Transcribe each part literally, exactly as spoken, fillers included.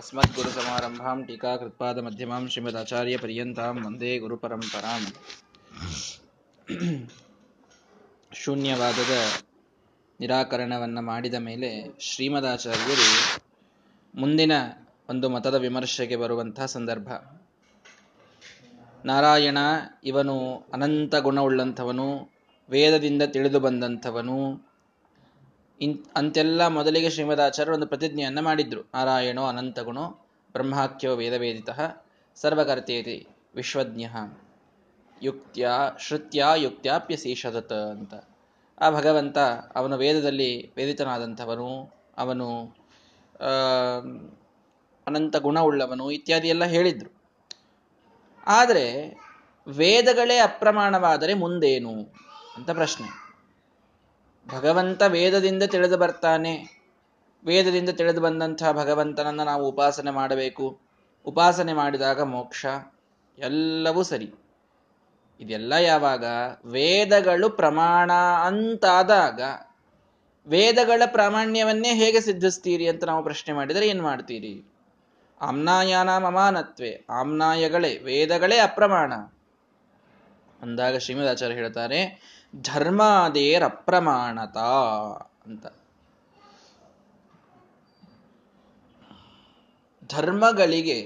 अस्मद्गुरुसमारम्भां टीकाकृत्पादमध्यमां श्रीमदाचार्यपर्यन्तां वन्दे गुरुपरम्पराम्. ಶೂನ್ಯವಾದದ ನಿರಾಕರಣವನ್ನು ಮಾಡಿದ ಮೇಲೆ ಶ್ರೀಮದಾಚಾರ್ಯರು ಮುಂದಿನ ಒಂದು ಮತದ ವಿಮರ್ಶೆಗೆ ಬರುವಂತಹ ಸಂದರ್ಭ. ನಾರಾಯಣ ಇವನು ಅನಂತ ಗುಣವುಳ್ಳಂಥವನು, ವೇದದಿಂದ ತಿಳಿದು ಬಂದಂಥವನು ಇನ್ ಅಂತೆಲ್ಲ ಮೊದಲಿಗೆ ಶ್ರೀಮದಾಚಾರ್ಯರು ಒಂದು ಪ್ರತಿಜ್ಞೆಯನ್ನು ಮಾಡಿದ್ರು. ನಾರಾಯಣೋ ಅನಂತ ಗುಣೋ ಬ್ರಹ್ಮಾಖ್ಯೋ ವೇದವೇದಿತಃ ಸರ್ವಕರ್ತೇತಿ ವಿಶ್ವಜ್ಞ ಯುಕ್ತ್ಯ ಶ್ರುತ್ಯ ಯುಕ್ತ್ಯಾಪ್ಯಶೇಷದತ್ ಅಂತ. ಆ ಭಗವಂತ ಅವನು ವೇದದಲ್ಲಿ ವೇದಿತನಾದಂಥವನು, ಅವನು ಅನಂತ ಗುಣವುಳ್ಳವನು ಇತ್ಯಾದಿ ಎಲ್ಲ ಹೇಳಿದ್ರು. ಆದರೆ ವೇದಗಳೇ ಅಪ್ರಮಾಣವಾದರೆ ಮುಂದೇನು ಅಂತ ಪ್ರಶ್ನೆ. ಭಗವಂತ ವೇದದಿಂದ ತಿಳಿದು ಬರ್ತಾನೆ, ವೇದದಿಂದ ತಿಳಿದು ಬಂದಂಥ ಭಗವಂತನನ್ನು ನಾವು ಉಪಾಸನೆ ಮಾಡಬೇಕು, ಉಪಾಸನೆ ಮಾಡಿದಾಗ ಮೋಕ್ಷ, ಎಲ್ಲವೂ ಸರಿ. ಇದೆಲ್ಲ ಯಾವಾಗ ವೇದಗಳು ಪ್ರಮಾಣ ಅಂತಾದಾಗ ವೇದಗಳ ಪ್ರಾಮಾಣ್ಯವನ್ನೇ ಹೇಗೆ ಸಿದ್ಧಿಸ್ತೀರಿ ಅಂತ ನಾವು ಪ್ರಶ್ನೆ ಮಾಡಿದರೆ ಏನು ಮಾಡ್ತೀರಿ? ಆಮ್ನಾಯಾನ ಮಮಾನತ್ವೆ, ಆಮ್ನಾಯಗಳೇ ವೇದಗಳೇ ಅಪ್ರಮಾಣ ಅಂದಾಗ ಶ್ರೀಮದಾಚಾರ್ಯ ಹೇಳ್ತಾರೆ ಧರ್ಮಾದೇರ ಅಪ್ರಮಾಣತಾ ಅಂತ. ಧರ್ಮಗಳಿಗೆ,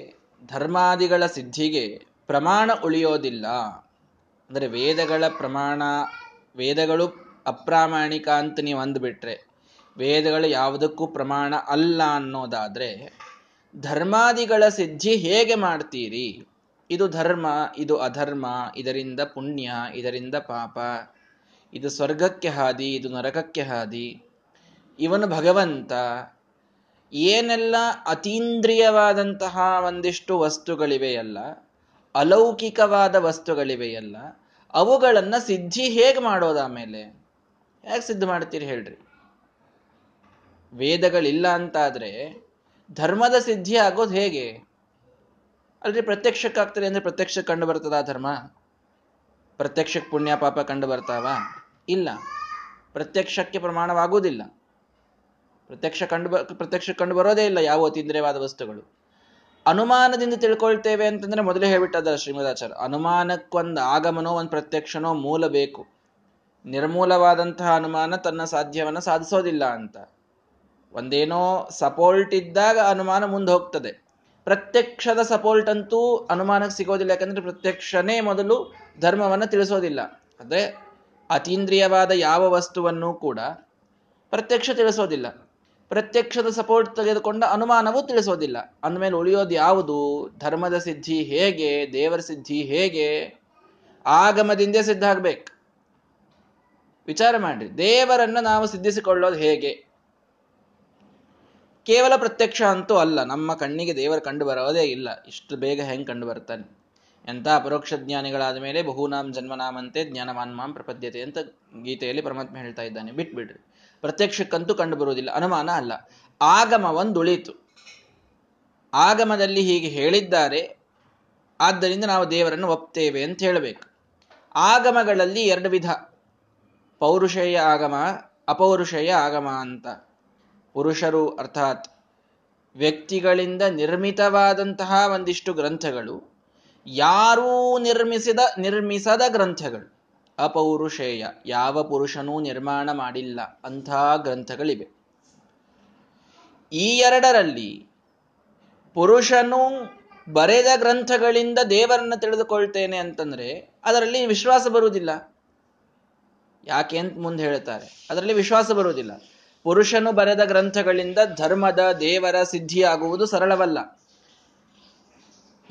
ಧರ್ಮಾದಿಗಳ ಸಿದ್ಧಿಗೆ ಪ್ರಮಾಣ ಉಳಿಯೋದಿಲ್ಲ. ಅಂದರೆ ವೇದಗಳ ಪ್ರಮಾಣ, ವೇದಗಳು ಅಪ್ರಾಮಾಣಿಕ ಅಂತ ನೀವು ಅಂದುಬಿಟ್ರೆ, ವೇದಗಳು ಯಾವುದಕ್ಕೂ ಪ್ರಮಾಣ ಅಲ್ಲ ಅನ್ನೋದಾದರೆ ಧರ್ಮಾದಿಗಳ ಸಿದ್ಧಿ ಹೇಗೆ ಮಾಡ್ತೀರಿ? ಇದು ಧರ್ಮ, ಇದು ಅಧರ್ಮ, ಇದರಿಂದ ಪುಣ್ಯ, ಇದರಿಂದ ಪಾಪ, ಇದು ಸ್ವರ್ಗಕ್ಕೆ ಹಾದಿ, ಇದು ನರಕಕ್ಕೆ ಹಾದಿ. ಇವನು ಭಗವಂತ ಏನೆಲ್ಲ ಅತೀಂದ್ರಿಯವಾದಂತಹ ಒಂದಿಷ್ಟು ವಸ್ತುಗಳಿವೆಯಲ್ಲ, ಅಲೌಕಿಕವಾದ ವಸ್ತುಗಳಿವೆಯಲ್ಲ, ಅವುಗಳನ್ನು ಸಿದ್ಧಿ ಹೇಗೆ ಮಾಡೋದು? ಆಮೇಲೆ ಹೇಗೆ ಸಿದ್ಧ ಮಾಡ್ತೀರಿ ಹೇಳ್ರಿ? ವೇದಗಳಿಲ್ಲ ಅಂತಾದರೆ ಧರ್ಮದ ಸಿದ್ಧಿ ಆಗೋದು ಹೇಗೆ? ಅಲ್ರಿ ಪ್ರತ್ಯಕ್ಷಕ್ಕಾಗ್ತದೆ ಅಂದರೆ ಪ್ರತ್ಯಕ್ಷಕ್ಕೆ ಕಂಡು ಬರ್ತದ ಧರ್ಮ? ಪ್ರತ್ಯಕ್ಷಕ್ಕೆ ಪುಣ್ಯ ಪಾಪ ಕಂಡು ಬರ್ತಾವ? ಇಲ್ಲ, ಪ್ರತ್ಯಕ್ಷಕ್ಕೆ ಪ್ರಮಾಣವಾಗುವುದಿಲ್ಲ, ಪ್ರತ್ಯಕ್ಷ ಕಂಡು ಬ ಪ್ರತ್ಯಕ್ಷ ಕಂಡು ಬರೋದೇ ಇಲ್ಲ ಯಾವ ಅತೀಂದ್ರಿಯವಾದ ವಸ್ತುಗಳು. ಅನುಮಾನದಿಂದ ತಿಳ್ಕೊಳ್ತೇವೆ ಅಂತಂದ್ರೆ ಮೊದಲೇ ಹೇಳ್ಬಿಟ್ಟದ ಶ್ರೀಮದಾಚಾರ್ಯ, ಅನುಮಾನಕ್ಕೊಂದು ಆಗಮನೋ ಒಂದು ಪ್ರತ್ಯಕ್ಷನೋ ಮೂಲ ಬೇಕು. ನಿರ್ಮೂಲವಾದಂತಹ ಅನುಮಾನ ತನ್ನ ಸಾಧ್ಯವನ್ನು ಸಾಧಿಸೋದಿಲ್ಲ ಅಂತ. ಒಂದೇನೋ ಸಪೋರ್ಟ್ ಇದ್ದಾಗ ಅನುಮಾನ ಮುಂದೆ ಹೋಗ್ತದೆ. ಪ್ರತ್ಯಕ್ಷದ ಸಪೋರ್ಟ್ ಅಂತೂ ಅನುಮಾನಕ್ಕೆ ಸಿಗೋದಿಲ್ಲ, ಯಾಕಂದ್ರೆ ಪ್ರತ್ಯಕ್ಷನೇ ಮೊದಲು ಧರ್ಮವನ್ನು ತಿಳಿಸೋದಿಲ್ಲ. ಅಂದರೆ ಅತೀಂದ್ರಿಯವಾದ ಯಾವ ವಸ್ತುವನ್ನು ಕೂಡ ಪ್ರತ್ಯಕ್ಷ ತಿಳಿಸೋದಿಲ್ಲ, ಪ್ರತ್ಯಕ್ಷದ ಸಪೋರ್ಟ್ ತೆಗೆದುಕೊಂಡ ಅನುಮಾನವೂ ತಿಳಿಸೋದಿಲ್ಲ. ಅಂದಮೇಲೆ ಉಳಿಯೋದು ಯಾವುದು? ಧರ್ಮದ ಸಿದ್ಧಿ ಹೇಗೆ, ದೇವರ ಸಿದ್ಧಿ ಹೇಗೆ? ಆಗಮದಿಂದ ಸಿದ್ಧ ಆಗ್ಬೇಕು. ವಿಚಾರ ಮಾಡ್ರಿ, ದೇವರನ್ನು ನಾವು ಸಿದ್ಧಿಸಿಕೊಳ್ಳೋದು ಹೇಗೆ? ಕೇವಲ ಪ್ರತ್ಯಕ್ಷ ಅಂತೂ ಅಲ್ಲ, ನಮ್ಮ ಕಣ್ಣಿಗೆ ದೇವರು ಕಂಡು ಬರೋದೇ ಇಲ್ಲ. ಇಷ್ಟು ಬೇಗ ಹೆಂಗೆ ಕಂಡು ಬರ್ತಾನೆ? ಎಂಥ ಅಪರೋಕ್ಷ ಜ್ಞಾನಿಗಳಾದ ಮೇಲೆ ಬಹುನಾಮ್ ಜನ್ಮನಾಮಂತೆ ಜ್ಞಾನಮಾನ್ ಮಾಂ ಪ್ರಪದ್ಯತೆ ಅಂತ ಗೀತೆಯಲ್ಲಿ ಪರಮಾತ್ಮ ಹೇಳ್ತಾ ಇದ್ದಾನೆ. ಬಿಟ್ಬಿಡ್ರಿ, ಪ್ರತ್ಯಕ್ಷಕ್ಕಂತೂ ಕಂಡು ಬರುವುದಿಲ್ಲ, ಅನುಮಾನ ಅಲ್ಲ. ಆಗಮ ಒಂದುಳಿತು, ಆಗಮದಲ್ಲಿ ಹೀಗೆ ಹೇಳಿದ್ದಾರೆ ಆದ್ದರಿಂದ ನಾವು ದೇವರನ್ನು ಒಪ್ತೇವೆ ಅಂತ ಹೇಳಬೇಕು. ಆಗಮಗಳಲ್ಲಿ ಎರಡು ವಿಧ, ಪೌರುಷೇಯ ಆಗಮ, ಅಪೌರುಷೇಯ ಆಗಮ ಅಂತ. ಪುರುಷರು ಅರ್ಥಾತ್ ವ್ಯಕ್ತಿಗಳಿಂದ ನಿರ್ಮಿತವಾದಂತಹ ಒಂದಿಷ್ಟು ಗ್ರಂಥಗಳು, ಯಾರೂ ನಿರ್ಮಿಸಿದ ನಿರ್ಮಿಸದ ಗ್ರಂಥಗಳು ಅಪೌರುಷೇಯ, ಯಾವ ಪುರುಷನೂ ನಿರ್ಮಾಣ ಮಾಡಿಲ್ಲ ಅಂತಹ ಗ್ರಂಥಗಳಿವೆ. ಈ ಎರಡರಲ್ಲಿ ಪುರುಷನು ಬರೆದ ಗ್ರಂಥಗಳಿಂದ ದೇವರನ್ನು ತಿಳಿದುಕೊಳ್ತೇನೆ ಅಂತಂದ್ರೆ ಅದರಲ್ಲಿ ವಿಶ್ವಾಸ ಬರುವುದಿಲ್ಲ. ಯಾಕೆ ಅಂತ ಮುಂದೆ ಹೇಳ್ತಾರೆ. ಅದರಲ್ಲಿ ವಿಶ್ವಾಸ ಬರುವುದಿಲ್ಲ. ಪುರುಷನು ಬರೆದ ಗ್ರಂಥಗಳಿಂದ ಧರ್ಮದ ದೇವರ ಸಿದ್ಧಿಯಾಗುವುದು ಸರಳವಲ್ಲ.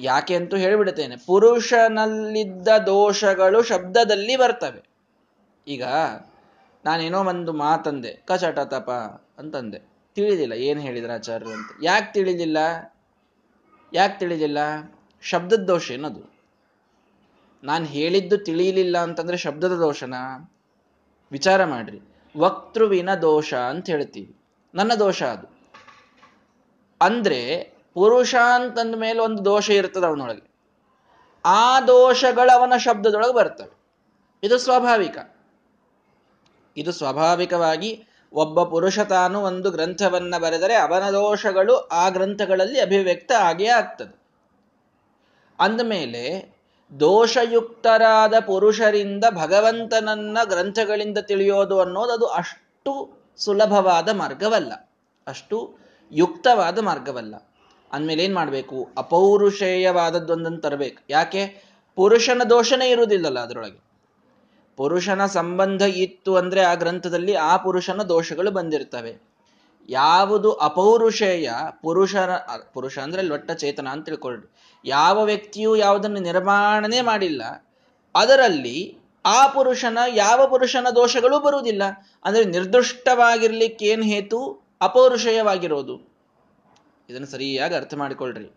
ಯಾಕೆ ಅಂತೂ ಹೇಳಿಬಿಡ್ತೇನೆ. ಪುರುಷನಲ್ಲಿದ್ದ ದೋಷಗಳು ಶಬ್ದದಲ್ಲಿ ಬರ್ತವೆ. ಈಗ ನಾನೇನೋ ಒಂದು ಮಾತಂದೆ, ಕಚಟ ತಪ ಅಂತಂದೆ, ತಿಳಿದಿಲ್ಲ ಏನು ಹೇಳಿದ್ರ ಆಚಾರ್ಯರು ಅಂತ. ಯಾಕೆ ತಿಳಿದಿಲ್ಲ? ಯಾಕೆ ತಿಳಿದಿಲ್ಲ? ಶಬ್ದದ ದೋಷ ಏನದು? ನಾನು ಹೇಳಿದ್ದು ತಿಳಿಯಲಿಲ್ಲ ಅಂತಂದ್ರೆ ಶಬ್ದದ ದೋಷನ? ವಿಚಾರ ಮಾಡ್ರಿ. ವಕ್ತೃವಿನ ದೋಷ ಅಂತ ಹೇಳ್ತೀವಿ, ನನ್ನ ದೋಷ ಅದು. ಅಂದ್ರೆ ಪುರುಷ ಅಂತಂದ ಮೇಲೆ ಒಂದು ದೋಷ ಇರ್ತದೆ ಅವನೊಳಗೆ, ಆ ದೋಷಗಳು ಅವನ ಶಬ್ದದೊಳಗೆ ಬರ್ತವೆ. ಇದು ಸ್ವಾಭಾವಿಕ. ಇದು ಸ್ವಾಭಾವಿಕವಾಗಿ ಒಬ್ಬ ಪುರುಷ ತಾನು ಒಂದು ಗ್ರಂಥವನ್ನು ಬರೆದರೆ ಅವನ ದೋಷಗಳು ಆ ಗ್ರಂಥಗಳಲ್ಲಿ ಅಭಿವ್ಯಕ್ತ ಆಗೇ ಆಗ್ತದೆ. ಅಂದಮೇಲೆ ದೋಷಯುಕ್ತರಾದ ಪುರುಷರಿಂದ ಭಗವಂತನನ್ನ ಗ್ರಂಥಗಳಿಂದ ತಿಳಿಯೋದು ಅನ್ನೋದದು ಅಷ್ಟು ಸುಲಭವಾದ ಮಾರ್ಗವಲ್ಲ, ಅಷ್ಟು ಯುಕ್ತವಾದ ಮಾರ್ಗವಲ್ಲ. ಅಂದಮೇಲೆ ಏನ್ ಮಾಡಬೇಕು? ಅಪೌರುಷೇಯವಾದದ್ದೊಂದನ್ನು ತರಬೇಕು. ಯಾಕೆ? ಪುರುಷನ ದೋಷನೇ ಇರುವುದಿಲ್ಲಲ್ಲ ಅದರೊಳಗೆ. ಪುರುಷನ ಸಂಬಂಧ ಇತ್ತು ಅಂದ್ರೆ ಆ ಗ್ರಂಥದಲ್ಲಿ ಆ ಪುರುಷನ ದೋಷಗಳು ಬಂದಿರ್ತವೆ. ಯಾವುದು ಅಪೌರುಷೇಯ, ಪುರುಷನ ಪುರುಷ ಅಂದ್ರೆ ಲೊಟ್ಟ ಚೇತನ ಅಂತ ತಿಳ್ಕೊಳ್ಳಿ. ಯಾವ ವ್ಯಕ್ತಿಯೂ ಯಾವುದನ್ನು ನಿರ್ಮಾಣನೇ ಮಾಡಿಲ್ಲ, ಅದರಲ್ಲಿ ಆ ಪುರುಷನ ಯಾವ ಪುರುಷನ ದೋಷಗಳೂ ಬರುವುದಿಲ್ಲ. ಅಂದ್ರೆ ನಿರ್ದುಷ್ಟವಾಗಿರ್ಲಿಕ್ಕೆ ಏನ್ ಹೇತು? ಅಪೌರುಷೇಯವಾಗಿರೋದು. ಇದನ್ನು ಸರಿಯಾಗಿ ಅರ್ಥ ಮಾಡಿಕೊಳ್ರಿ.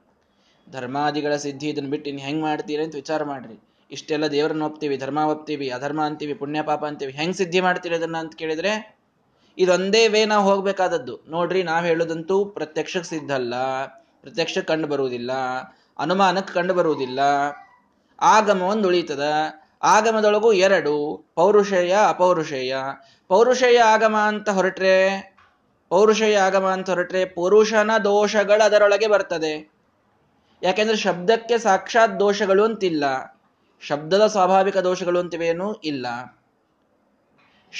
ಧರ್ಮಾದಿಗಳ ಸಿದ್ಧಿ ಇದನ್ನು ಬಿಟ್ಟು ಇನ್ನು ಹೆಂಗ್ ಮಾಡ್ತೀರಿ ಅಂತ ವಿಚಾರ ಮಾಡ್ರಿ. ಇಷ್ಟೆಲ್ಲ ದೇವರನ್ನ ಒಪ್ತೀವಿ, ಧರ್ಮ ಒಪ್ತೀವಿ, ಅಧರ್ಮ ಅಂತೀವಿ, ಪುಣ್ಯ ಪಾಪ ಅಂತೀವಿ, ಹೆಂಗ್ ಸಿದ್ಧಿ ಮಾಡ್ತೀರಿ ಅದನ್ನ ಅಂತ ಕೇಳಿದ್ರೆ ಇದೊಂದೇ ವೇ ನಾವು ಹೋಗ್ಬೇಕಾದದ್ದು. ನೋಡ್ರಿ, ನಾವು ಹೇಳೋದಂತೂ ಪ್ರತ್ಯಕ್ಷಕ್ಕೆ ಸಿದ್ಧ ಅಲ್ಲ, ಪ್ರತ್ಯಕ್ಷಕ್ಕೆ ಕಂಡು ಬರುವುದಿಲ್ಲ, ಅನುಮಾನಕ್ಕೆ ಕಂಡು ಬರುವುದಿಲ್ಲ. ಆಗಮ ಒಂದು ಉಳಿತದ, ಆಗಮದೊಳಗೂ ಎರಡು ಪೌರುಷೇಯ ಅಪೌರುಷೇಯ. ಪೌರುಷೇಯ ಆಗಮ ಅಂತ ಹೊರಟ್ರೆ ಪೌರುಷೇಯ ಆಗಮ ಅಂತ ಹೊರಟ್ರೆ ಪುರುಷನ ದೋಷಗಳು ಅದರೊಳಗೆ ಬರ್ತದೆ. ಯಾಕೆಂದ್ರೆ ಶಬ್ದಕ್ಕೆ ಸಾಕ್ಷಾತ್ ದೋಷಗಳು ಅಂತಿಲ್ಲ, ಶಬ್ದದ ಸ್ವಾಭಾವಿಕ ದೋಷಗಳು ಅಂತಿವೇನು ಇಲ್ಲ.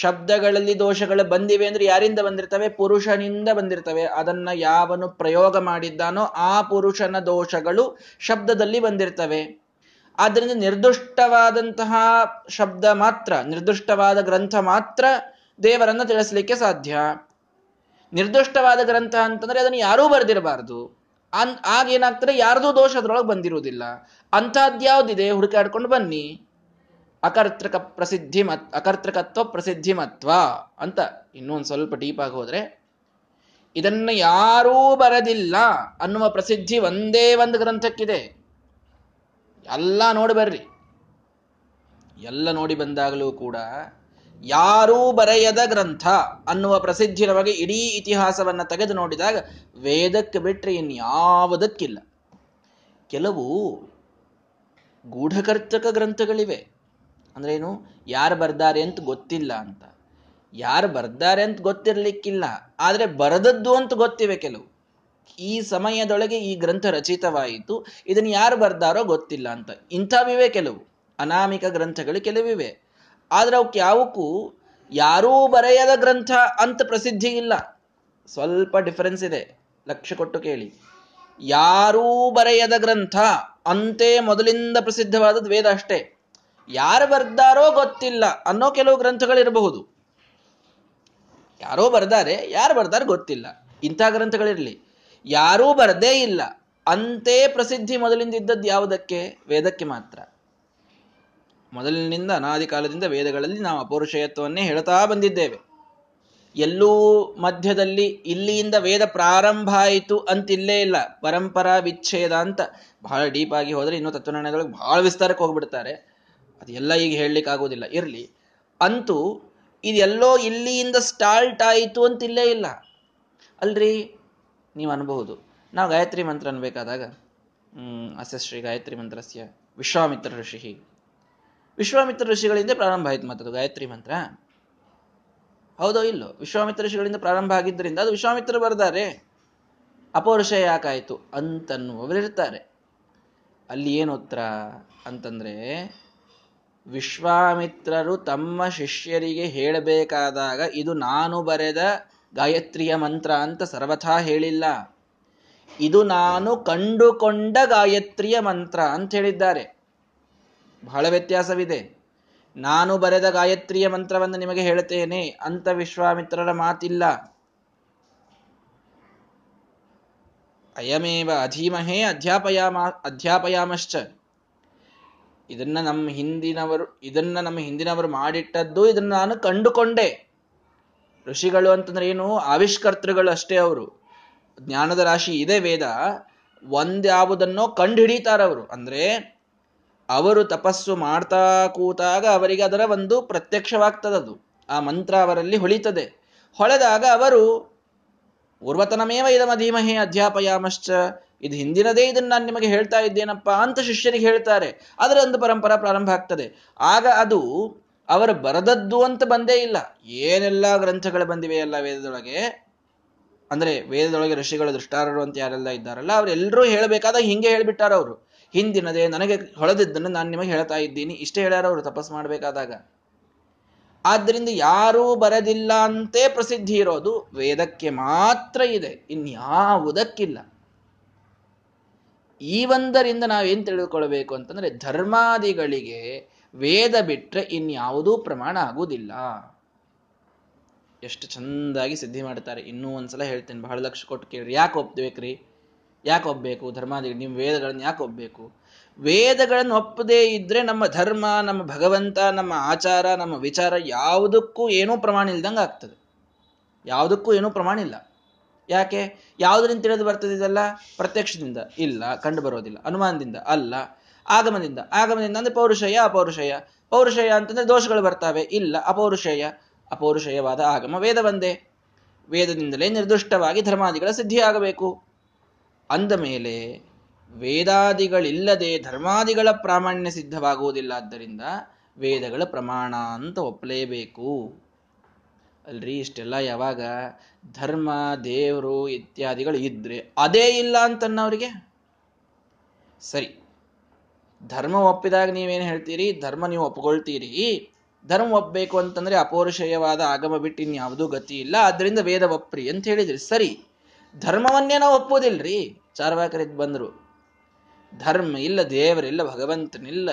ಶಬ್ದಗಳಲ್ಲಿ ದೋಷಗಳು ಬಂದಿವೆ ಅಂದ್ರೆ ಯಾರಿಂದ ಬಂದಿರ್ತವೆ? ಪುರುಷನಿಂದ ಬಂದಿರ್ತವೆ. ಅದನ್ನ ಯಾವನು ಪ್ರಯೋಗ ಮಾಡಿದ್ದಾನೋ ಆ ಪುರುಷನ ದೋಷಗಳು ಶಬ್ದದಲ್ಲಿ ಬಂದಿರ್ತವೆ. ಆದ್ದರಿಂದ ನಿರ್ದುಷ್ಟವಾದಂತಹ ಶಬ್ದ ಮಾತ್ರ, ನಿರ್ದುಷ್ಟವಾದ ಗ್ರಂಥ ಮಾತ್ರ ದೇವರನ್ನ ತಿಳಿಸ್ಲಿಕ್ಕೆ ಸಾಧ್ಯ. ನಿರ್ದುಷ್ಟವಾದ ಗ್ರಂಥ ಅಂತಂದ್ರೆ ಅದನ್ನು ಯಾರೂ ಬರೆದಿರಬಾರ್ದು. ಅನ್ ಆಗೇನಾಗ್ತದೆ, ಯಾರ್ದೂ ದೋಷ ಅದ್ರೊಳಗೆ ಬಂದಿರುವುದಿಲ್ಲ. ಅಂಥದ್ಯಾವ್ದಿದೆ ಹುಡುಕಾಡ್ಕೊಂಡು ಬನ್ನಿ. ಅಕರ್ತೃಕ ಪ್ರಸಿದ್ಧಿ ಮತ್ ಅಕರ್ತೃಕತ್ವ ಪ್ರಸಿದ್ಧಿ ಮತ್ವ ಅಂತ ಇನ್ನೊಂದು ಸ್ವಲ್ಪ ಡೀಪ್ ಆಗಿ ಹೋದ್ರೆ, ಇದನ್ನು ಯಾರೂ ಬರದಿಲ್ಲ ಅನ್ನುವ ಪ್ರಸಿದ್ಧಿ ಒಂದೇ ಒಂದು ಗ್ರಂಥಕ್ಕಿದೆ. ಎಲ್ಲ ನೋಡಿ ಬರ್ರಿ. ಎಲ್ಲ ನೋಡಿ ಬಂದಾಗಲೂ ಕೂಡ ಯಾರೂ ಬರೆಯದ ಗ್ರಂಥ ಅನ್ನುವ ಪ್ರಸಿದ್ಧಿ ನಮಗೆ ಇಡೀ ಇತಿಹಾಸವನ್ನು ತೆಗೆದು ನೋಡಿದಾಗ ವೇದಕ್ಕೆ ಬಿಟ್ಟರೆ ಇನ್ಯಾವುದಕ್ಕಿಲ್ಲ. ಕೆಲವು ಗೂಢಕರ್ತಕ ಗ್ರಂಥಗಳಿವೆ. ಅಂದ್ರೇನು? ಯಾರು ಬರ್ದಾರೆ ಅಂತ ಗೊತ್ತಿಲ್ಲ ಅಂತ. ಯಾರು ಬರ್ದಾರೆ ಅಂತ ಗೊತ್ತಿರಲಿಕ್ಕಿಲ್ಲ, ಆದರೆ ಬರೆದದ್ದು ಅಂತ ಗೊತ್ತಿವೆ. ಕೆಲವು ಈ ಸಮಯದೊಳಗೆ ಈ ಗ್ರಂಥ ರಚಿತವಾಯಿತು, ಇದನ್ನು ಯಾರು ಬರ್ದಾರೋ ಗೊತ್ತಿಲ್ಲ ಅಂತ. ಇಂಥವಿವೆ ಕೆಲವು ಅನಾಮಿಕ ಗ್ರಂಥಗಳು ಕೆಲವಿವೆ. ಆದರೆ ಅವಕ್ಕೆ ಯಾವಕ್ಕೂ ಯಾರೂ ಬರೆಯದ ಗ್ರಂಥ ಅಂತ ಪ್ರಸಿದ್ಧಿ ಇಲ್ಲ. ಸ್ವಲ್ಪ ಡಿಫರೆನ್ಸ್ ಇದೆ, ಲಕ್ಷ್ಯ ಕೊಟ್ಟು ಕೇಳಿ. ಯಾರೂ ಬರೆಯದ ಗ್ರಂಥ ಅಂತೇ ಮೊದಲಿಂದ ಪ್ರಸಿದ್ಧವಾದದ್ದು ವೇದ ಅಷ್ಟೇ. ಯಾರು ಬರ್ದಾರೋ ಗೊತ್ತಿಲ್ಲ ಅನ್ನೋ ಕೆಲವು ಗ್ರಂಥಗಳಿರಬಹುದು. ಯಾರೋ ಬರ್ದಾರೆ, ಯಾರು ಬರ್ದಾರ ಗೊತ್ತಿಲ್ಲ, ಇಂಥ ಗ್ರಂಥಗಳಿರಲಿ. ಯಾರೂ ಬರದೇ ಇಲ್ಲ ಅಂತೇ ಪ್ರಸಿದ್ಧಿ ಮೊದಲಿಂದ ಇದ್ದದ್ದು ಯಾವುದಕ್ಕೆ? ವೇದಕ್ಕೆ ಮಾತ್ರ. ಮೊದಲಿನಿಂದ ಅನಾದಿ ಕಾಲದಿಂದ ವೇದಗಳಲ್ಲಿ ನಾವು ಅಪೌರುಷೇಯತ್ವವನ್ನೇ ಹೇಳ್ತಾ ಬಂದಿದ್ದೇವೆ. ಎಲ್ಲೂ ಮಧ್ಯದಲ್ಲಿ ಇಲ್ಲಿಯಿಂದ ವೇದ ಪ್ರಾರಂಭ ಆಯಿತು ಅಂತಿಲ್ಲೇ ಇಲ್ಲ. ಪರಂಪರಾ ವಿಚ್ಛೇದ ಅಂತ ಬಹಳ ಡೀಪ್ ಆಗಿ ಹೋದರೆ ಇನ್ನೂ ತತ್ವಜ್ಞಾನದೊಳಗೆ ಬಹಳ ವಿಸ್ತಾರಕ್ಕೆ ಹೋಗ್ಬಿಡ್ತಾರೆ. ಅದೆಲ್ಲ ಈಗ ಹೇಳಲಿಕ್ಕೆ ಆಗೋದಿಲ್ಲ, ಇರಲಿ. ಅಂತೂ ಇದೆಲ್ಲೋ ಇಲ್ಲಿಯಿಂದ ಸ್ಟಾರ್ಟ್ ಆಯಿತು ಅಂತಿಲ್ಲೇ ಇಲ್ಲ. ಅಲ್ರಿ, ನೀವು ಅನ್ಬಹುದು, ನಾವು ಗಾಯತ್ರಿ ಮಂತ್ರ ಅನ್ಬೇಕಾದಾಗ ಅಸ್ಯ ಶ್ರೀ ಗಾಯತ್ರಿ ಮಂತ್ರಸ್ಯ ವಿಶ್ವಾಮಿತ್ರ ಋಷಿ, ವಿಶ್ವಾಮಿತ್ರ ಋಷಿಗಳಿಂದ ಪ್ರಾರಂಭ ಆಯ್ತು ಮತ್ತದು ಗಾಯತ್ರಿ ಮಂತ್ರ. ಹೌದೋ ಇಲ್ಲೋ? ವಿಶ್ವಾಮಿತ್ರ ಋಷಿಗಳಿಂದ ಪ್ರಾರಂಭ ಆಗಿದ್ದರಿಂದ ಅದು ವಿಶ್ವಾಮಿತ್ರ ಬರ್ದಾರೆ, ಅಪೌರುಷೇಯ ಯಾಕಾಯಿತು ಅಂತನ್ನುವರಿರ್ತಾರೆ. ಅಲ್ಲಿ ಏನು ಉತ್ತರ ಅಂತಂದ್ರೆ, ವಿಶ್ವಾಮಿತ್ರರು ತಮ್ಮ ಶಿಷ್ಯರಿಗೆ ಹೇಳಬೇಕಾದಾಗ ಇದು ನಾನು ಬರೆದ ಗಾಯತ್ರಿಯ ಮಂತ್ರ ಅಂತ ಸರ್ವಥಾ ಹೇಳಿಲ್ಲ. ಇದು ನಾನು ಕಂಡುಕೊಂಡ ಗಾಯತ್ರಿಯ ಮಂತ್ರ ಅಂತ ಹೇಳಿದ್ದಾರೆ. ಬಹಳ ವ್ಯತ್ಯಾಸವಿದೆ. ನಾನು ಬರೆದ ಗಾಯತ್ರಿಯ ಮಂತ್ರವನ್ನು ನಿಮಗೆ ಹೇಳ್ತೇನೆ ಅಂತ ವಿಶ್ವಾಮಿತ್ರರ ಮಾತಿಲ್ಲ. ಅಯಮೇವ ಅಧೀಮಹೇ ಅಧ್ಯಾಪಯಾಮ ಅಧ್ಯಾಪಯಾಮಶ್ಚ. ಇದನ್ನ ನಮ್ಮ ಹಿಂದಿನವರು ಇದನ್ನ ನಮ್ಮ ಹಿಂದಿನವರು ಮಾಡಿಟ್ಟದ್ದು ಇದನ್ನ ನಾನು ಕಂಡುಕೊಂಡೆ. ಋಷಿಗಳು ಅಂತಂದ್ರೆ ಏನು? ಆವಿಷ್ಕರ್ತೃಗಳು ಅಷ್ಟೇ. ಅವರು ಜ್ಞಾನದ ರಾಶಿ ಇದೆ ವೇದ. ಒಂದ್ಯಾವುದನ್ನೋ ಕಂಡು ಹಿಡೀತಾರವರು. ಅಂದ್ರೆ ಅವರು ತಪಸ್ಸು ಮಾಡ್ತಾ ಕೂತಾಗ ಅವರಿಗೆ ಅದರ ಒಂದು ಪ್ರತ್ಯಕ್ಷವಾಗ್ತದದು. ಆ ಮಂತ್ರ ಅವರಲ್ಲಿ ಹೊಳಿತದೆ. ಹೊಳೆದಾಗ ಅವರು ಪೂರ್ವತನಮೇವ ಇದಮಧೀಮಹೇ ಅಧ್ಯಾಪಯಾಮಶ್ಚ, ಇದು ಹಿಂದಿನದೇ, ಇದನ್ನ ನಾನು ನಿಮಗೆ ಹೇಳ್ತಾ ಇದ್ದೇನಪ್ಪ ಅಂತ ಶಿಷ್ಯರಿಗೆ ಹೇಳ್ತಾರೆ. ಅದರ ಒಂದು ಪರಂಪರಾ ಪ್ರಾರಂಭ ಆಗ್ತದೆ. ಆಗ ಅದು ಅವರು ಬರದದ್ದು ಅಂತ ಬಂದೇ ಇಲ್ಲ. ಏನೆಲ್ಲ ಗ್ರಂಥಗಳು ಬಂದಿವೆ ಎಲ್ಲ ವೇದದೊಳಗೆ, ಅಂದ್ರೆ ವೇದದೊಳಗೆ ಋಷಿಗಳು ದೃಷ್ಟಾರರು ಅಂತ ಯಾರೆಲ್ಲ ಇದ್ದಾರಲ್ಲ ಅವರೆಲ್ಲರೂ ಹೇಳಬೇಕಾದಾಗ ಹಿಂಗೆ ಹೇಳ್ಬಿಟ್ಟಾರ ಅವರು. ಹಿಂದಿನದೇ ನನಗೆ ಹೊಳೆದಿದ್ದನ್ನು ನಾನು ನಿಮಗೆ ಹೇಳ್ತಾ ಇದ್ದೀನಿ ಇಷ್ಟೇ ಹೇಳ್ಯಾರ ಅವರು ತಪಸ್ ಮಾಡ್ಬೇಕಾದಾಗ. ಆದ್ದರಿಂದ ಯಾರೂ ಬರದಿಲ್ಲ ಅಂತೇ ಪ್ರಸಿದ್ಧಿ ಇರೋದು ವೇದಕ್ಕೆ ಮಾತ್ರ ಇದೆ, ಇನ್ಯಾವುದಕ್ಕಿಲ್ಲ. ಈ ಒಂದರಿಂದ ನಾವೇನ್ ತಿಳಿದುಕೊಳ್ಬೇಕು ಅಂತಂದ್ರೆ ಧರ್ಮಾದಿಗಳಿಗೆ ವೇದ ಬಿಟ್ರೆ ಇನ್ಯಾವುದೂ ಪ್ರಮಾಣ ಆಗುವುದಿಲ್ಲ. ಎಷ್ಟು ಚಂದಾಗಿ ಸಿದ್ಧಿ ಮಾಡ್ತಾರೆ. ಇನ್ನೂ ಒಂದ್ಸಲ ಹೇಳ್ತೇನೆ, ಬಹಳ ಲಕ್ಷ ಕೊಟ್ಟು ಕೇಳಿ. ಯಾಕೆ ಒಪ್ಬೇಕ್ರಿ, ಯಾಕೆ ಒಪ್ಬೇಕು ಧರ್ಮಾದಿಗಳು, ನೀವು ವೇದಗಳನ್ನು ಯಾಕೆ ಒಪ್ಬೇಕು? ವೇದಗಳನ್ನು ಒಪ್ಪದೇ ಇದ್ರೆ ನಮ್ಮ ಧರ್ಮ, ನಮ್ಮ ಭಗವಂತ, ನಮ್ಮ ಆಚಾರ, ನಮ್ಮ ವಿಚಾರ ಯಾವುದಕ್ಕೂ ಏನೂ ಪ್ರಮಾಣ ಇಲ್ದಂಗೆ ಆಗ್ತದೆ. ಯಾವುದಕ್ಕೂ ಏನೂ ಪ್ರಮಾಣ ಇಲ್ಲ. ಯಾಕೆ? ಯಾವುದರಿಂದ ತಿಳಿದು ಬರ್ತದೆ ಇದೆಲ್ಲ? ಪ್ರತ್ಯಕ್ಷದಿಂದ ಇಲ್ಲ, ಕಂಡು ಬರೋದಿಲ್ಲ. ಅನುಮಾನದಿಂದ ಅಲ್ಲ, ಆಗಮದಿಂದ. ಆಗಮದಿಂದ ಅಂದ್ರೆ ಪೌರುಷಯ ಅಪೌರುಷಯ. ಪೌರುಷಯ ಅಂತಂದ್ರೆ ದೋಷಗಳು ಬರ್ತಾವೆ, ಇಲ್ಲ. ಅಪೌರುಷಯ ಅಪೌರುಷಯವಾದ ಆಗಮ ವೇದ ಒಂದೇ. ವೇದದಿಂದಲೇ ನಿರ್ದುಷ್ಟವಾಗಿ ಧರ್ಮಾದಿಗಳ ಸಿದ್ಧಿಯಾಗಬೇಕು. ಅಂದ ಮೇಲೆ ವೇದಾದಿಗಳಿಲ್ಲದೆ ಧರ್ಮಾದಿಗಳ ಪ್ರಾಮಾಣ್ಯ ಸಿದ್ಧವಾಗುವುದಿಲ್ಲ. ಆದ್ದರಿಂದ ವೇದಗಳ ಪ್ರಮಾಣ ಅಂತ ಒಪ್ಪಲೇಬೇಕು ಅಲ್ರಿ. ಇಷ್ಟೆಲ್ಲ ಯಾವಾಗ? ಧರ್ಮ, ದೇವರು ಇತ್ಯಾದಿಗಳು ಇದ್ರೆ. ಅದೇ ಇಲ್ಲ ಅಂತನ್ನ ಅವರಿಗೆ. ಸರಿ, ಧರ್ಮ ಒಪ್ಪಿದಾಗ ನೀವೇನು ಹೇಳ್ತೀರಿ? ಧರ್ಮ ನೀವು ಒಪ್ಕೊಳ್ತೀರಿ. ಧರ್ಮ ಒಪ್ಪಬೇಕು ಅಂತಂದ್ರೆ ಅಪೌರುಷಯವಾದ ಆಗಮ ಬಿಟ್ಟು ಇನ್ಯಾವುದೂ ಗತಿ ಇಲ್ಲ, ಆದ್ದರಿಂದ ವೇದ ಒಪ್ಪ್ರಿ ಅಂತ ಹೇಳಿದ್ರಿ. ಸರಿ, ಧರ್ಮವನ್ನೇ ನಾವು ಒಪ್ಪೋದಿಲ್ರಿ. ಚಾರ್ವಾಕರಿದ್ ಬಂದರು. ಧರ್ಮ ಇಲ್ಲ, ದೇವರಿಲ್ಲ, ಭಗವಂತನಿಲ್ಲ,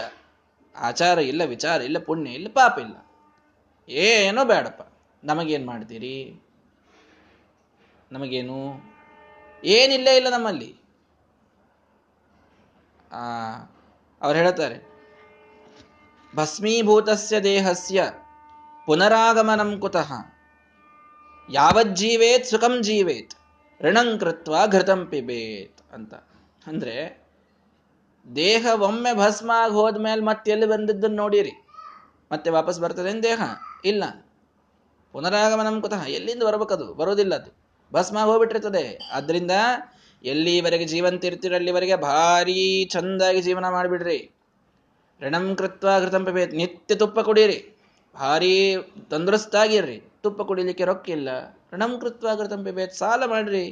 ಆಚಾರ ಇಲ್ಲ, ವಿಚಾರ ಇಲ್ಲ, ಪುಣ್ಯ ಇಲ್ಲ, ಪಾಪ ಇಲ್ಲ, ಏನೋ ಬೇಡಪ್ಪ. ನಮಗೇನು ಮಾಡ್ತೀರಿ? ನಮಗೇನು ಏನಿಲ್ಲೇ ಇಲ್ಲ ನಮ್ಮಲ್ಲಿ. ಆ ಅವ್ರು ಹೇಳ್ತಾರೆ, ಭಸ್ಮೀಭೂತಸ್ಯ ದೇಹಸ್ಯ ಪುನರಾಗಮನಂ ಕುತಃ, ಯಾವಜ್ಜೀವೇತ್ ಸುಖಂ ಜೀವೇತ್ ಋಣಂಕೃತ್ವ ಘೃತಂ ಪಿಬೇತ್ ಅಂತ. ಅಂದ್ರೆ ದೇಹ ಒಮ್ಮೆ ಭಸ್ಮ ಆಗಿ ಹೋದ್ಮೇಲೆ ಮತ್ತೆ ಎಲ್ಲಿ ಬಂದಿದ್ದನ್ನು ನೋಡಿರಿ? ಮತ್ತೆ ವಾಪಸ್ ಬರ್ತದೆ ದೇಹ? ಇಲ್ಲ. ಪುನರಾಗಮನಂ ಕುತಃ, ಎಲ್ಲಿಂದ ಬರ್ಬೇಕದು? ಬರೋದಿಲ್ಲ, ಅದು ಭಸ್ಮ ಆಗಿ ಹೋಗ್ಬಿಟ್ಟಿರ್ತದೆ. ಆದ್ರಿಂದ ಎಲ್ಲಿವರೆಗೆ ಜೀವಂತ ಇರ್ತೀರ ಅಲ್ಲಿವರೆಗೆ ಭಾರಿ ಚಂದಾಗಿ ಜೀವನ ಮಾಡಿಬಿಡ್ರಿ. ಋಣಂ ಕೃತ್ವ ಘೃತಂ ಪಿಬೇತ್, ನಿತ್ಯ ತುಪ್ಪ ಕುಡೀರಿ, ಭಾರಿ ತಂದುರಸ್ತಾಗಿರ್ರಿ. ತುಪ್ಪ ಕುಡಿಲಿಕ್ಕೆ ರೊಕ್ಕಿಲ್ಲ, ಋಣಂ ಕೃತ್ವ ಘೃತಂ ಪಿಬೇತ್, ಸಾಲ ಮಾಡ್ರಿ,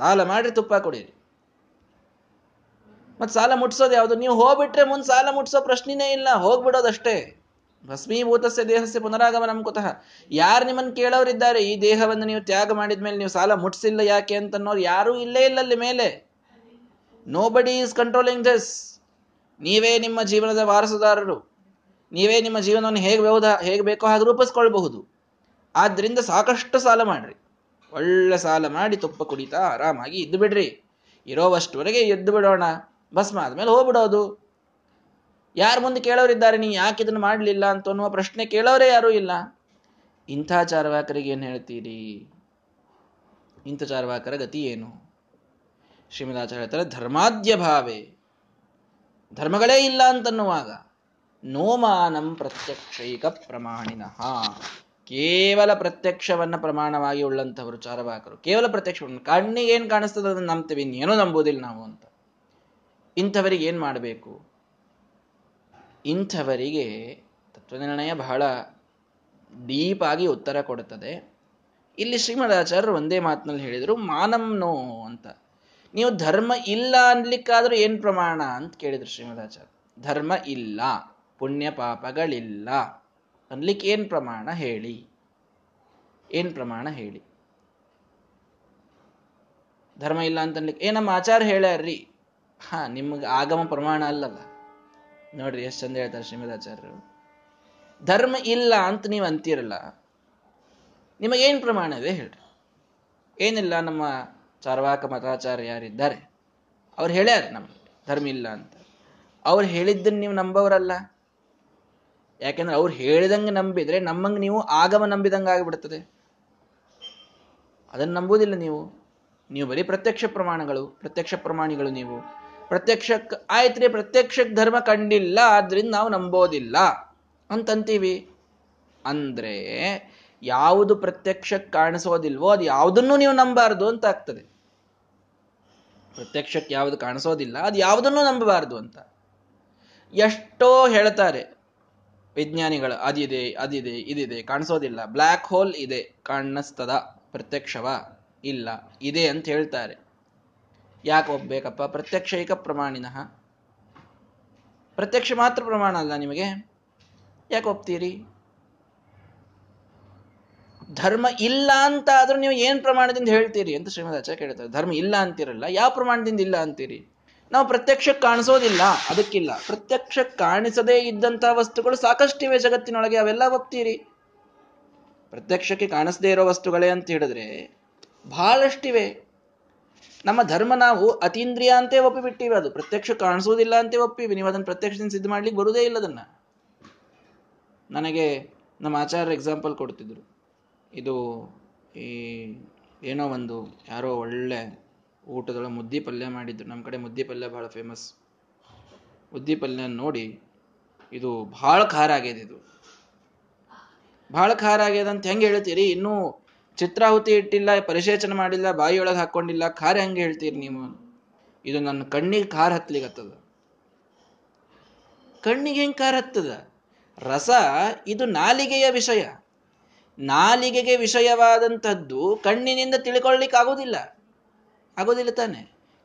ಸಾಲ ಮಾಡ್ರಿ, ತುಪ್ಪ ಕುಡೀರಿ. ಮತ್ತೆ ಸಾಲ ಮುಟ್ಸೋದು ಯಾವುದು? ನೀವು ಹೋಗ್ಬಿಟ್ರೆ ಮುಂದೆ ಸಾಲ ಮುಟ್ಸೋ ಪ್ರಶ್ನೆನೇ ಇಲ್ಲ, ಹೋಗ್ಬಿಡೋದಷ್ಟೇ. ಭಸ್ಮೀಭೂತಸ್ಯ ದೇಹಸ್ಯ ಪುನರಾಗಮನಂ ಕುತಃ. ಯಾರು ನಿಮ್ಮನ್ನು ಕೇಳೋರಿದ್ದಾರೆ, ಈ ದೇಹವನ್ನು ನೀವು ತ್ಯಾಗ ಮಾಡಿದ್ಮೇಲೆ ನೀವು ಸಾಲ ಮುಟ್ಸಿಲ್ಲ ಯಾಕೆ ಅಂತನ್ನೋರು ಯಾರೂ ಇಲ್ಲೇ ಇಲ್ಲ ಅಲ್ಲಿ ಮೇಲೆ. ನೋ ಬಡಿ ಈಸ್ ಕಂಟ್ರೋಲಿಂಗ್ ದಿಸ್. ನೀವೇ ನಿಮ್ಮ ಜೀವನದ ವಾರಸುದಾರರು. ನೀವೇ ನಿಮ್ಮ ಜೀವನವನ್ನು ಹೇಗೆ ಬಹುದ ಹೇಗೆ ಬೇಕೋ ಹಾಗೆ ರೂಪಿಸ್ಕೊಳ್ಬಹುದು. ಆದ್ರಿಂದ ಸಾಕಷ್ಟು ಸಾಲ ಮಾಡ್ರಿ, ಒಳ್ಳೆ ಸಾಲ ಮಾಡಿ ತುಪ್ಪ ಕುಡಿತಾ ಆರಾಮಾಗಿ ಇದ್ದು ಬಿಡ್ರಿ. ಇರೋವಷ್ಟುವರೆಗೆ ಎದ್ದು ಬಿಡೋಣ, ಭಸ್ಮ ಆದ್ಮೇಲೆ ಹೋಗ್ಬಿಡೋದು. ಯಾರು ಮುಂದೆ ಕೇಳೋರಿದ್ದಾರೆ ನೀ ಯಾಕೆ ಇದನ್ನು ಮಾಡಲಿಲ್ಲ ಅಂತ ಅನ್ನುವ ಪ್ರಶ್ನೆ ಕೇಳೋರೇ ಯಾರೂ ಇಲ್ಲ. ಇಂಥ ಚಾರ್ವಾಕರಿಗೆ ಏನು ಹೇಳ್ತೀರಿ? ಇಂಥ ಚಾರ್ವಾಕರ ಗತಿ ಏನು? ಶ್ರೀಮದಾಚಾರ್ಯ ಹೇಳ್ತಾರೆ, ಧರ್ಮಾದ್ಯ ಭಾವೆ, ಧರ್ಮಗಳೇ ಇಲ್ಲ ಅಂತನ್ನುವಾಗ ನೋಮಾನಂ ಪ್ರತ್ಯಕ್ಷೈಕ ಪ್ರಮಾಣಿನಃ, ಕೇವಲ ಪ್ರತ್ಯಕ್ಷವನ್ನು ಪ್ರಮಾಣವಾಗಿ ಉಳ್ಳಂಥವರು ಚಾರ್ವಾಕರು. ಕೇವಲ ಪ್ರತ್ಯಕ್ಷವನ್ನು, ಕಣ್ಣಿಗೆ ಏನು ಕಾಣಿಸ್ತದೆ ಅದನ್ನು ನಂಬ್ತೀವಿ, ಇನ್ನೇನೋ ನಂಬೋದಿಲ್ಲ ನಾವು ಅಂತ. ಇಂಥವರಿಗೆ ಏನು ಮಾಡಬೇಕು? ಇಂಥವರಿಗೆ ತತ್ವನಿರ್ಣಯ ಬಹಳ ಡೀಪ್ ಆಗಿ ಉತ್ತರ ಕೊಡುತ್ತದೆ. ಇಲ್ಲಿ ಶ್ರೀಮದಾಚಾರ್ಯರು ಒಂದೇ ಮಾತಿನಲ್ಲಿ ಹೇಳಿದರು, ಮಾನಂನೋ ಅಂತ. ನೀವು ಧರ್ಮ ಇಲ್ಲ ಅನ್ಲಿಕ್ಕಾದ್ರೂ ಏನು ಪ್ರಮಾಣ ಅಂತ ಕೇಳಿದ್ರು ಶ್ರೀಮದಾಚಾರ್ಯ. ಧರ್ಮ ಇಲ್ಲ, ಪುಣ್ಯ ಪಾಪಗಳಿಲ್ಲ ಅನ್ಲಿಕ್ಕೆ ಏನು ಪ್ರಮಾಣ ಹೇಳಿ, ಏನು ಪ್ರಮಾಣ ಹೇಳಿ? ಧರ್ಮ ಇಲ್ಲ ಅಂತ ಅನ್ಲಿಕ್ಕೆ ಏ ನಮ್ಮ ಆಚಾರ ಹೇಳ್ಯಾರ್ರಿ. ಹಾ, ನಿಮ್ಗೆ ಆಗಮ ಪ್ರಮಾಣ ಅಲ್ಲಲ್ಲ. ನೋಡ್ರಿ ಎಷ್ಟು ಚಂದ ಹೇಳ್ತಾರೆ ಶ್ರೀಮದಾಚಾರ್ಯರು. ಧರ್ಮ ಇಲ್ಲ ಅಂತ ನೀವು ಅಂತೀರಲ್ಲ, ನಿಮಗೇನು ಪ್ರಮಾಣ ಇದೆ ಹೇಳ್ರಿ? ಏನಿಲ್ಲ, ನಮ್ಮ ಚಾರ್ವಾಕ ಮತಾಚಾರ್ಯ ಯಾರಿದ್ದಾರೆ ಅವ್ರು ಹೇಳ್ಯಾರ ನಮ್ಗೆ ಧರ್ಮ ಇಲ್ಲ ಅಂತ. ಅವ್ರು ಹೇಳಿದ್ದನ್ನು ನೀವು ನಂಬೋರಲ್ಲ. ಯಾಕೆಂದ್ರೆ ಅವ್ರು ಹೇಳಿದಂಗೆ ನಂಬಿದ್ರೆ ನಮ್ಮಂಗೆ ನೀವು ಆಗಮ ನಂಬಿದಂಗೆ ಆಗಿಬಿಡ್ತದೆ. ಅದನ್ನು ನಂಬುವುದಿಲ್ಲ ನೀವು. ನೀವು ಬರೀ ಪ್ರತ್ಯಕ್ಷ ಪ್ರಮಾಣಗಳು, ಪ್ರತ್ಯಕ್ಷ ಪ್ರಮಾಣಿಗಳು ನೀವು. ಪ್ರತ್ಯಕ್ಷಕ್ಕೆ ಆಯ್ತು ರೀ, ಪ್ರತ್ಯಕ್ಷಕ್ಕೆ ಧರ್ಮ ಕಂಡಿಲ್ಲ ಆದ್ರಿಂದ ನಾವು ನಂಬೋದಿಲ್ಲ ಅಂತಂತೀವಿ. ಅಂದರೆ ಯಾವುದು ಪ್ರತ್ಯಕ್ಷಕ್ಕೆ ಕಾಣಿಸೋದಿಲ್ವೋ ಅದು ಯಾವುದನ್ನೂ ನೀವು ನಂಬಾರ್ದು ಅಂತ ಆಗ್ತದೆ. ಪ್ರತ್ಯಕ್ಷಕ್ಕೆ ಯಾವುದು ಕಾಣಿಸೋದಿಲ್ಲ ಅದು ಯಾವುದನ್ನೂ ನಂಬಬಾರ್ದು ಅಂತ ಎಷ್ಟೋ ಹೇಳ್ತಾರೆ. ವಿಜ್ಞಾನಿಗಳು ಅದಿದೆ ಅದಿದೆ ಇದಿದೆ ಕಾಣಿಸೋದಿಲ್ಲ, ಬ್ಲ್ಯಾಕ್ ಹೋಲ್ ಇದೆ ಕಾಣಿಸ್ತದ ಪ್ರತ್ಯಕ್ಷವ ಇಲ್ಲ ಇದೆ ಅಂತ ಹೇಳ್ತಾರೆ. ಯಾಕೆ ಹೋಗ್ಬೇಕಪ್ಪ? ಪ್ರತ್ಯಕ್ಷೈಕ ಪ್ರಮಾಣಿನಃ, ಪ್ರತ್ಯಕ್ಷ ಮಾತ್ರ ಪ್ರಮಾಣ ಅಲ್ಲ ನಿಮಗೆ, ಯಾಕೆ ಒಪ್ತೀರಿ? ಧರ್ಮ ಇಲ್ಲ ಅಂತ ಆದ್ರೂ ನೀವು ಏನ್ ಪ್ರಮಾಣದಿಂದ ಹೇಳ್ತೀರಿ ಅಂತ ಶ್ರೀಮದ್ ಆಚಾರ್ಯ ಕೇಳ್ತಾರೆ. ಧರ್ಮ ಇಲ್ಲ ಅಂತಿರಲ್ಲ, ಯಾವ ಪ್ರಮಾಣದಿಂದ ಇಲ್ಲ ಅಂತೀರಿ? ನಾವು ಪ್ರತ್ಯಕ್ಷಕ್ಕೆ ಕಾಣಿಸೋದಿಲ್ಲ ಅದಕ್ಕಿಲ್ಲ, ಪ್ರತ್ಯಕ್ಷಕ್ಕೆ ಕಾಣಿಸದೇ ಇದ್ದಂತಹ ವಸ್ತುಗಳು ಸಾಕಷ್ಟಿವೆ ಜಗತ್ತಿನೊಳಗೆ, ಅವೆಲ್ಲ ಒಪ್ತೀರಿ. ಪ್ರತ್ಯಕ್ಷಕ್ಕೆ ಕಾಣಿಸದೇ ಇರೋ ವಸ್ತುಗಳೇ ಅಂತ ಹೇಳಿದ್ರೆ ಬಹಳಷ್ಟಿವೆ. ನಮ್ಮ ಧರ್ಮ ನಾವು ಅತೀಂದ್ರಿಯ ಅಂತೇ ಒಪ್ಪಿಬಿಟ್ಟಿವಿ, ಅದು ಪ್ರತ್ಯಕ್ಷ ಕಾಣಿಸೋದಿಲ್ಲ ಅಂತೇ ಒಪ್ಪಿವಿ. ನೀವು ಅದನ್ನು ಪ್ರತ್ಯಕ್ಷದಿಂದ ಸಿದ್ಧ ಮಾಡ್ಲಿಕ್ಕೆ ಬರುವುದೇ ಇಲ್ಲ. ಅದನ್ನ ನನಗೆ ನಮ್ಮ ಆಚಾರ್ಯರು ಎಕ್ಸಾಂಪಲ್ ಕೊಡ್ತಿದ್ರು. ಇದು ಈ ಏನೋ ಒಂದು ಯಾರೋ ಒಳ್ಳೆ ಊಟದೊಳಗೆ ಮುದ್ದಿ ಪಲ್ಯ ಮಾಡಿದ್ರು. ನಮ್ಮ ಕಡೆ ಮುದ್ದಿ ಪಲ್ಯ ಭಾಳ ಫೇಮಸ್. ಮುದ್ದಿ ಪಲ್ಯ ನೋಡಿ ಇದು ಭಾಳ ಖಾರ ಆಗ್ಯದ, ಇದು ಭಾಳ ಖಾರ ಆಗ್ಯದ ಅಂತ ಹೆಂಗೆ ಹೇಳ್ತೀರಿ? ಇನ್ನೂ ಚಿತ್ರಾಹುತಿ ಇಟ್ಟಿಲ್ಲ, ಪರಿಶೇಚನ ಮಾಡಿಲ್ಲ, ಬಾಯಿಯೊಳಗೆ ಹಾಕ್ಕೊಂಡಿಲ್ಲ, ಖಾರ ಹೆಂಗೆ ಹೇಳ್ತೀರಿ ನೀವು? ಇದು ನನ್ನ ಕಣ್ಣಿಗೆ ಖಾರ ಹತ್ಲಿಗತ್ತದ. ಕಣ್ಣಿಗೆ ಹೆಂಗೆ ಖಾರ ಹತ್ತದ? ರಸ ಇದು ನಾಲಿಗೆಯ ವಿಷಯ, ನಾಲಿಗೆಗೆ ವಿಷಯವಾದಂಥದ್ದು ಕಣ್ಣಿನಿಂದ ತಿಳ್ಕೊಳ್ಳಿಕ್ಕೆ ಆಗೋದಿಲ್ಲ, ಆಗೋದಿಲ್ಲ ತಾನೆ.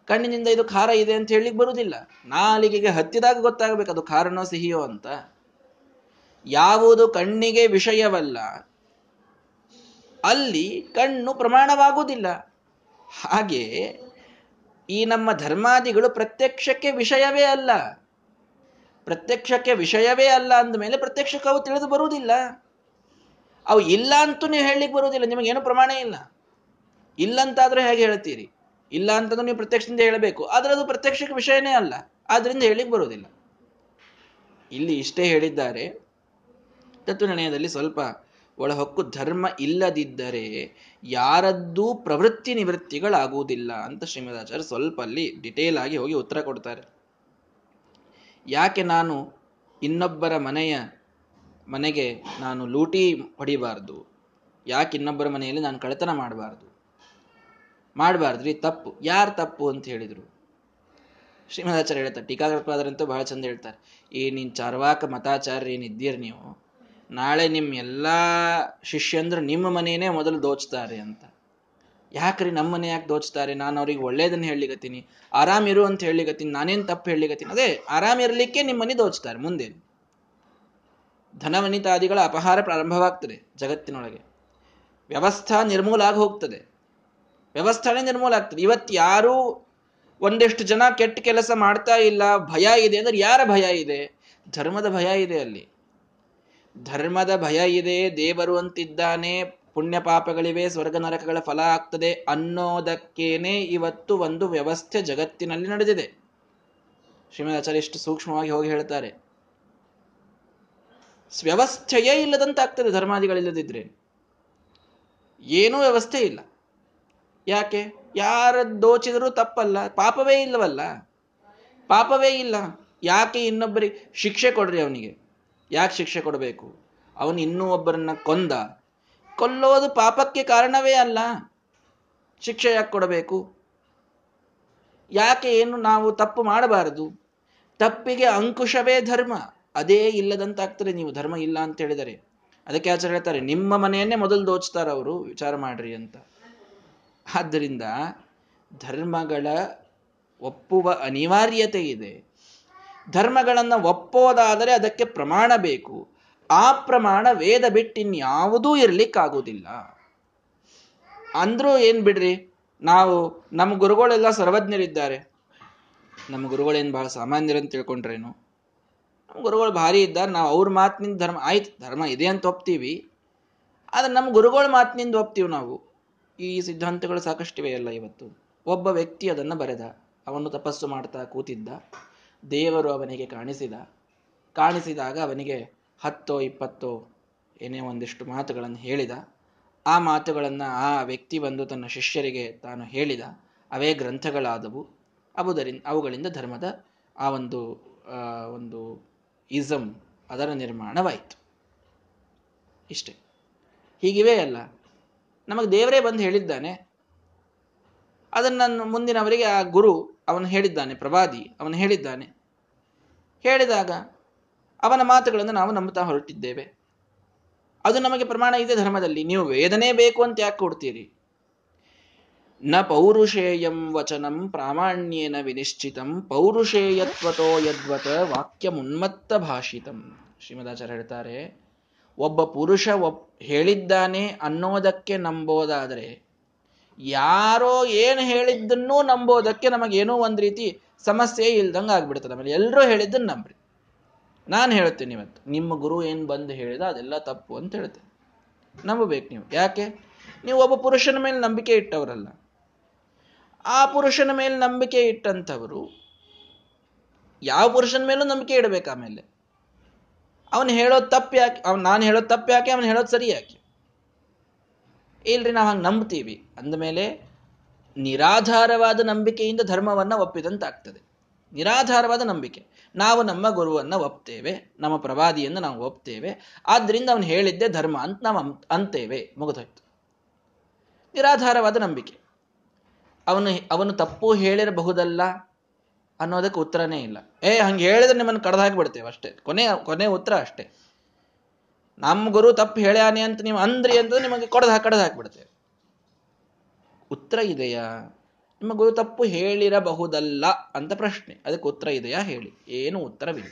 ಕಣ್ಣಿನಿಂದ ಇದು ಖಾರ ಇದೆ ಅಂತ ಹೇಳಲಿಕ್ಕೆ ಬರುವುದಿಲ್ಲ, ನಾಲಿಗೆಗೆ ಹತ್ತಿದಾಗ ಗೊತ್ತಾಗಬೇಕು ಅದು ಖಾರನೋ ಸಿಹಿಯೋ ಅಂತ. ಯಾವುದು ಕಣ್ಣಿಗೆ ವಿಷಯವಲ್ಲ ಅಲ್ಲಿ ಕಣ್ಣು ಪ್ರಮಾಣವಾಗುವುದಿಲ್ಲ. ಹಾಗೆ ಈ ನಮ್ಮ ಧರ್ಮಾದಿಗಳು ಪ್ರತ್ಯಕ್ಷಕ್ಕೆ ವಿಷಯವೇ ಅಲ್ಲ. ಪ್ರತ್ಯಕ್ಷಕ್ಕೆ ವಿಷಯವೇ ಅಲ್ಲ ಅಂದಮೇಲೆ ಪ್ರತ್ಯಕ್ಷಕ್ಕೆ ಅವು ತಿಳಿದು ಬರುವುದಿಲ್ಲ, ಅವು ಇಲ್ಲ ಅಂತೂ ನೀವು ಹೇಳಲಿಕ್ಕೆ ಬರುವುದಿಲ್ಲ, ನಿಮಗೇನು ಪ್ರಮಾಣ ಇಲ್ಲ. ಇಲ್ಲಂತಾದ್ರೆ ಹೇಗೆ ಹೇಳ್ತೀರಿ? ಇಲ್ಲ ಅಂತಂದ್ರೆ ನೀವು ಪ್ರತ್ಯಕ್ಷದಿಂದ ಹೇಳಬೇಕು, ಆದರೆ ಅದು ಪ್ರತ್ಯಕ್ಷಕ್ಕೆ ವಿಷಯನೇ ಅಲ್ಲ, ಆದ್ರಿಂದ ಹೇಳಲಿಕ್ಕೆ ಬರುವುದಿಲ್ಲ. ಇಲ್ಲಿ ಇಷ್ಟೇ ಹೇಳಿದ್ದಾರೆ. ತತ್ವನಿರ್ಣಯದಲ್ಲಿ ಸ್ವಲ್ಪ ಒಳಹೊಕ್ಕು, ಧರ್ಮ ಇಲ್ಲದಿದ್ದರೆ ಯಾರದ್ದೂ ಪ್ರವೃತ್ತಿ ನಿವೃತ್ತಿಗಳಾಗುವುದಿಲ್ಲ ಅಂತ ಶ್ರೀಮದಾಚಾರ್ಯ ಸ್ವಲ್ಪ ಅಲ್ಲಿ ಡಿಟೇಲ್ ಆಗಿ ಹೋಗಿ ಉತ್ತರ ಕೊಡ್ತಾರೆ. ಯಾಕೆ ನಾನು ಇನ್ನೊಬ್ಬರ ಮನೆಯ ಮನೆಗೆ ನಾನು ಲೂಟಿ ಹೊಡಿಬಾರ್ದು, ಯಾಕೆ ಇನ್ನೊಬ್ಬರ ಮನೆಯಲ್ಲಿ ನಾನು ಕಳ್ಳತನ ಮಾಡಬಾರ್ದು? ಮಾಡಬಾರ್ದ್ರಿ, ತಪ್ಪು. ಯಾರು ತಪ್ಪು ಅಂತ ಹೇಳಿದರು? ಶ್ರೀಮದಾಚಾರ್ಯ ಹೇಳ್ತಾರೆ, ಟೀಕಾಕೃಪಾದರಂತೂ ಬಹಳ ಚಂದ ಹೇಳ್ತಾರೆ, ಈ ನೀನು ಚಾರ್ವಾಕ ಮತಾಚಾರ್ಯ ಏನಿದ್ದೀರಿ ನೀವು, ನಾಳೆ ನಿಮ್ಮ ಎಲ್ಲ ಶಿಷ್ಯಂದ್ರು ನಿಮ್ಮ ಮನೆಯೇ ಮೊದಲು ದೋಚ್ತಾರೆ ಅಂತ. ಯಾಕ್ರಿ ನಮ್ಮ ಮನೆ ಯಾಕೆ ದೋಚ್ತಾರೆ? ನಾನು ಅವ್ರಿಗೆ ಒಳ್ಳೇದನ್ನ ಹೇಳಿಗತ್ತೀನಿ, ಆರಾಮಿರು ಅಂತ ಹೇಳಿಗತ್ತೀನಿ, ನಾನೇನು ತಪ್ಪು ಹೇಳಿಗತ್ತೀನಿ? ಅದೇ ಆರಾಮಿರಲಿಕ್ಕೆ ನಿಮ್ಮ ಮನೆ ದೋಚ್ತಾರೆ. ಮುಂದೆ ಧನವನಿತಾದಿಗಳ ಅಪಹಾರ ಪ್ರಾರಂಭವಾಗ್ತದೆ ಜಗತ್ತಿನೊಳಗೆ, ವ್ಯವಸ್ಥಾ ನಿರ್ಮೂಲ ಆಗಿ ಹೋಗ್ತದೆ, ವ್ಯವಸ್ಥಾನೇ ನಿರ್ಮೂಲ ಆಗ್ತದೆ. ಇವತ್ತು ಯಾರೂ ಒಂದಿಷ್ಟು ಜನ ಕೆಟ್ಟ ಕೆಲಸ ಮಾಡ್ತಾ ಇಲ್ಲ, ಭಯ ಇದೆ ಅಂದ್ರೆ ಯಾರ ಭಯ ಇದೆ? ಧರ್ಮದ ಭಯ ಇದೆ. ಅಲ್ಲಿ ಧರ್ಮದ ಭಯ ಇದೆ, ದೇವರು ಅಂತಿದ್ದಾನೆ, ಪುಣ್ಯ ಪಾಪಗಳಿವೆ, ಸ್ವರ್ಗ ನರಕಗಳ ಫಲ ಆಗ್ತದೆ ಅನ್ನೋದಕ್ಕೇನೆ ಇವತ್ತು ಒಂದು ವ್ಯವಸ್ಥೆ ಜಗತ್ತಿನಲ್ಲಿ ನಡೆದಿದೆ. ಶ್ರೀಮದ್ ಆಚಾರ್ಯ ಎಷ್ಟು ಸೂಕ್ಷ್ಮವಾಗಿ ಹೋಗಿ ಹೇಳ್ತಾರೆ, ವ್ಯವಸ್ಥೆಯೇ ಇಲ್ಲದಂತಾಗ್ತದೆ ಧರ್ಮಾದಿಗಳಿಲ್ಲದಿದ್ರೆ. ಏನೂ ವ್ಯವಸ್ಥೆ ಇಲ್ಲ. ಯಾಕೆ? ಯಾರು ದೋಚಿದರೂ ತಪ್ಪಲ್ಲ, ಪಾಪವೇ ಇಲ್ಲವಲ್ಲ, ಪಾಪವೇ ಇಲ್ಲ. ಯಾಕೆ ಇನ್ನೊಬ್ಬರಿಗೆ ಶಿಕ್ಷೆ ಕೊಡ್ರಿ? ಅವನಿಗೆ ಯಾಕೆ ಶಿಕ್ಷೆ ಕೊಡಬೇಕು? ಅವನು ಇನ್ನೂ ಒಬ್ಬರನ್ನ ಕೊಂದ, ಕೊಲ್ಲೋದು ಪಾಪಕ್ಕೆ ಕಾರಣವೇ ಅಲ್ಲ, ಶಿಕ್ಷೆ ಯಾಕೆ ಕೊಡಬೇಕು? ಯಾಕೆ ಏನು ನಾವು ತಪ್ಪು ಮಾಡಬಾರದು? ತಪ್ಪಿಗೆ ಅಂಕುಶವೇ ಧರ್ಮ, ಅದೇ ಇಲ್ಲದಂತಾಗ್ತದೆ ನೀವು ಧರ್ಮ ಇಲ್ಲ ಅಂತ ಹೇಳಿದರೆ. ಅದಕ್ಕೆ ಆಚಾರ್ಯ ಹೇಳ್ತಾರೆ, ನಿಮ್ಮ ಮನೆಯನ್ನೇ ಮೊದಲು ದೋಚ್ತಾರ ಅವರು, ವಿಚಾರ ಮಾಡ್ರಿ ಅಂತ. ಆದ್ದರಿಂದ ಧರ್ಮಗಳ ಒಪ್ಪುವ ಅನಿವಾರ್ಯತೆ ಇದೆ. ಧರ್ಮಗಳನ್ನು ಒಪ್ಪೋದಾದರೆ ಅದಕ್ಕೆ ಪ್ರಮಾಣ ಬೇಕು. ಆ ಪ್ರಮಾಣ ವೇದ ಬಿಟ್ಟಿನ್ಯಾವುದೂ ಇರಲಿಕ್ಕಾಗೋದಿಲ್ಲ. ಅಂದ್ರೂ ಏನ್ ಬಿಡ್ರಿ, ನಾವು ನಮ್ಮ ಗುರುಗಳೆಲ್ಲ ಸರ್ವಜ್ಞರಿದ್ದಾರೆ, ನಮ್ಮ ಗುರುಗಳೇನು ಬಹಳ ಸಾಮಾನ್ಯರಂತ ತಿಳ್ಕೊಂಡ್ರೇನು? ನಮ್ಮ ಗುರುಗಳು ಭಾರಿ ಇದ್ದಾರೆ, ನಾವು ಅವ್ರ ಮಾತಿನಿಂದ ಧರ್ಮ ಆಯ್ತು, ಧರ್ಮ ಇದೆ ಅಂತ ಒಪ್ತೀವಿ. ಆದರೆ ನಮ್ಮ ಗುರುಗಳ ಮಾತಿನಿಂದ ಒಪ್ತೀವಿ ನಾವು. ಈ ಸಿದ್ಧಾಂತಗಳು ಸಾಕಷ್ಟಿವೆಯಲ್ಲ. ಇವತ್ತು ಒಬ್ಬ ವ್ಯಕ್ತಿ ಅದನ್ನು ಬರೆದ, ಅವನು ತಪಸ್ಸು ಮಾಡ್ತಾ ಕೂತಿದ್ದ, ದೇವರು ಅವನಿಗೆ ಕಾಣಿಸಿದ, ಕಾಣಿಸಿದಾಗ ಅವನಿಗೆ ಹತ್ತೋ ಇಪ್ಪತ್ತೋ ಏನೇ ಒಂದಿಷ್ಟು ಮಾತುಗಳನ್ನು ಹೇಳಿದ. ಆ ಮಾತುಗಳನ್ನು ಆ ವ್ಯಕ್ತಿ ಬಂದು ತನ್ನ ಶಿಷ್ಯರಿಗೆ ತಾನು ಹೇಳಿದ, ಅವೇ ಗ್ರಂಥಗಳಾದವು. ಅವುದರಿಂದ ಅವುಗಳಿಂದ ಧರ್ಮದ ಆ ಒಂದು ಒಂದು ಇಸಮ್ ಅದರ ನಿರ್ಮಾಣವಾಯಿತು. ಇಷ್ಟೇ. ಹೀಗಿವೆ ಅಲ್ಲ, ನಮಗೆ ದೇವರೇ ಬಂದು ಹೇಳಿದ್ದಾನೆ, ಅದನ್ನು ಮುಂದಿನವರಿಗೆ ಆ ಗುರು ಅವನು ಹೇಳಿದ್ದಾನೆ, ಪ್ರವಾದಿ ಅವನು ಹೇಳಿದ್ದಾನೆ. ಹೇಳಿದಾಗ ಅವನ ಮಾತುಗಳನ್ನು ನಾವು ನಂಬುತ್ತಾ ಹೊರಟಿದ್ದೇವೆ. ಅದು ನಮಗೆ ಪ್ರಮಾಣ ಇದೆ ಧರ್ಮದಲ್ಲಿ. ನೀವು ವೇದನೆ ಬೇಕು ಅಂತ ಯಾಕೆ ಕೊಡ್ತೀರಿ? ನ ಪೌರುಷೇಯಂ ವಚನಂ ಪ್ರಾಮಾಣ್ಯೇನ ವಿನಿಶ್ಚಿತಂ ಪೌರುಷೇಯತ್ವತೋ ಯದ್ವತ ವಾಕ್ಯಮುನ್ಮತ್ತ ಭಾಷಿತಂ. ಶ್ರೀಮದಾಚಾರ್ಯ ಹೇಳ್ತಾರೆ, ಒಬ್ಬ ಪುರುಷ ಒಪ್ ಹೇಳಿದ್ದಾನೆ ಅನ್ನೋದಕ್ಕೆ ನಂಬೋದಾದರೆ, ಯಾರೋ ಏನು ಹೇಳಿದ್ದನ್ನೂ ನಂಬೋದಕ್ಕೆ ನಮಗೇನೋ ಒಂದು ರೀತಿ ಸಮಸ್ಯೆ ಇಲ್ದಂಗೆ ಆಗ್ಬಿಡ್ತದೆ. ಆಮೇಲೆ ಎಲ್ಲರೂ ಹೇಳಿದ್ದನ್ನು ನಂಬ್ರಿ. ನಾನು ಹೇಳ್ತೀನಿ ಇವತ್ತು, ನಿಮ್ಮ ಗುರು ಏನು ಬಂದು ಹೇಳಿದ ಅದೆಲ್ಲ ತಪ್ಪು ಅಂತ ಹೇಳ್ತೇನೆ. ನಂಬಬೇಕು ನೀವು. ಯಾಕೆ? ನೀವು ಒಬ್ಬ ಪುರುಷನ ಮೇಲೆ ನಂಬಿಕೆ ಇಟ್ಟವರಲ್ಲ. ಆ ಪುರುಷನ ಮೇಲೆ ನಂಬಿಕೆ ಇಟ್ಟಂಥವರು ಯಾವ ಪುರುಷನ ಮೇಲೂ ನಂಬಿಕೆ ಇಡಬೇಕು. ಆಮೇಲೆ ಅವನು ಹೇಳೋದು ತಪ್ಪು ಯಾಕೆ, ಅವ್ನು ನಾನು ಹೇಳೋದು ತಪ್ಪು ಯಾಕೆ, ಅವನು ಹೇಳೋದು ಸರಿ ಯಾಕೆ? ಇಲ್ರಿ, ನಾವು ಹಂಗೆ ನಂಬ್ತೀವಿ ಅಂದಮೇಲೆ ನಿರಾಧಾರವಾದ ನಂಬಿಕೆಯಿಂದ ಧರ್ಮವನ್ನು ಒಪ್ಪಿದಂತಾಗ್ತದೆ. ನಿರಾಧಾರವಾದ ನಂಬಿಕೆ. ನಾವು ನಮ್ಮ ಗುರುವನ್ನು ಒಪ್ತೇವೆ, ನಮ್ಮ ಪ್ರವಾದಿಯನ್ನು ನಾವು ಒಪ್ತೇವೆ, ಆದ್ದರಿಂದ ಅವನು ಹೇಳಿದ್ದೆ ಧರ್ಮ ಅಂತ ನಾವು ಅಂತೇವೆ. ಮುಗಿದೋಯ್ತು, ನಿರಾಧಾರವಾದ ನಂಬಿಕೆ. ಅವನು ಅವನು ತಪ್ಪು ಹೇಳಿರಬಹುದಲ್ಲ ಅನ್ನೋದಕ್ಕೆ ಉತ್ತರನೇ ಇಲ್ಲ. ಏ ಹಂಗೆ ಹೇಳಿದ್ರೆ ನಿಮ್ಮನ್ನು ಕಡ್ದು ಹಾಕಿಬಿಡ್ತೇವೆ ಅಷ್ಟೇ. ಕೊನೆ ಕೊನೆ ಉತ್ತರ ಅಷ್ಟೇ. ನಮ್ಮ ಗುರು ತಪ್ಪು ಹೇಳ್ಯಾನೆ ಅಂತ ನೀವು ಅಂದ್ರಿ ಅಂತ ನಿಮಗೆ ಕಡ್ದು ಕಡ್ದು ಹಾಕಿಬಿಡ್ತೇವೆ. ಉತ್ತರ ಇದೆಯಾ? ನಿಮ್ಮ ಗುರು ತಪ್ಪು ಹೇಳಿರಬಹುದಲ್ಲ ಅಂತ ಪ್ರಶ್ನೆ. ಅದಕ್ಕೆ ಉತ್ತರ ಇದೆಯಾ ಹೇಳಿ? ಏನು ಉತ್ತರವಿಲ್ಲ.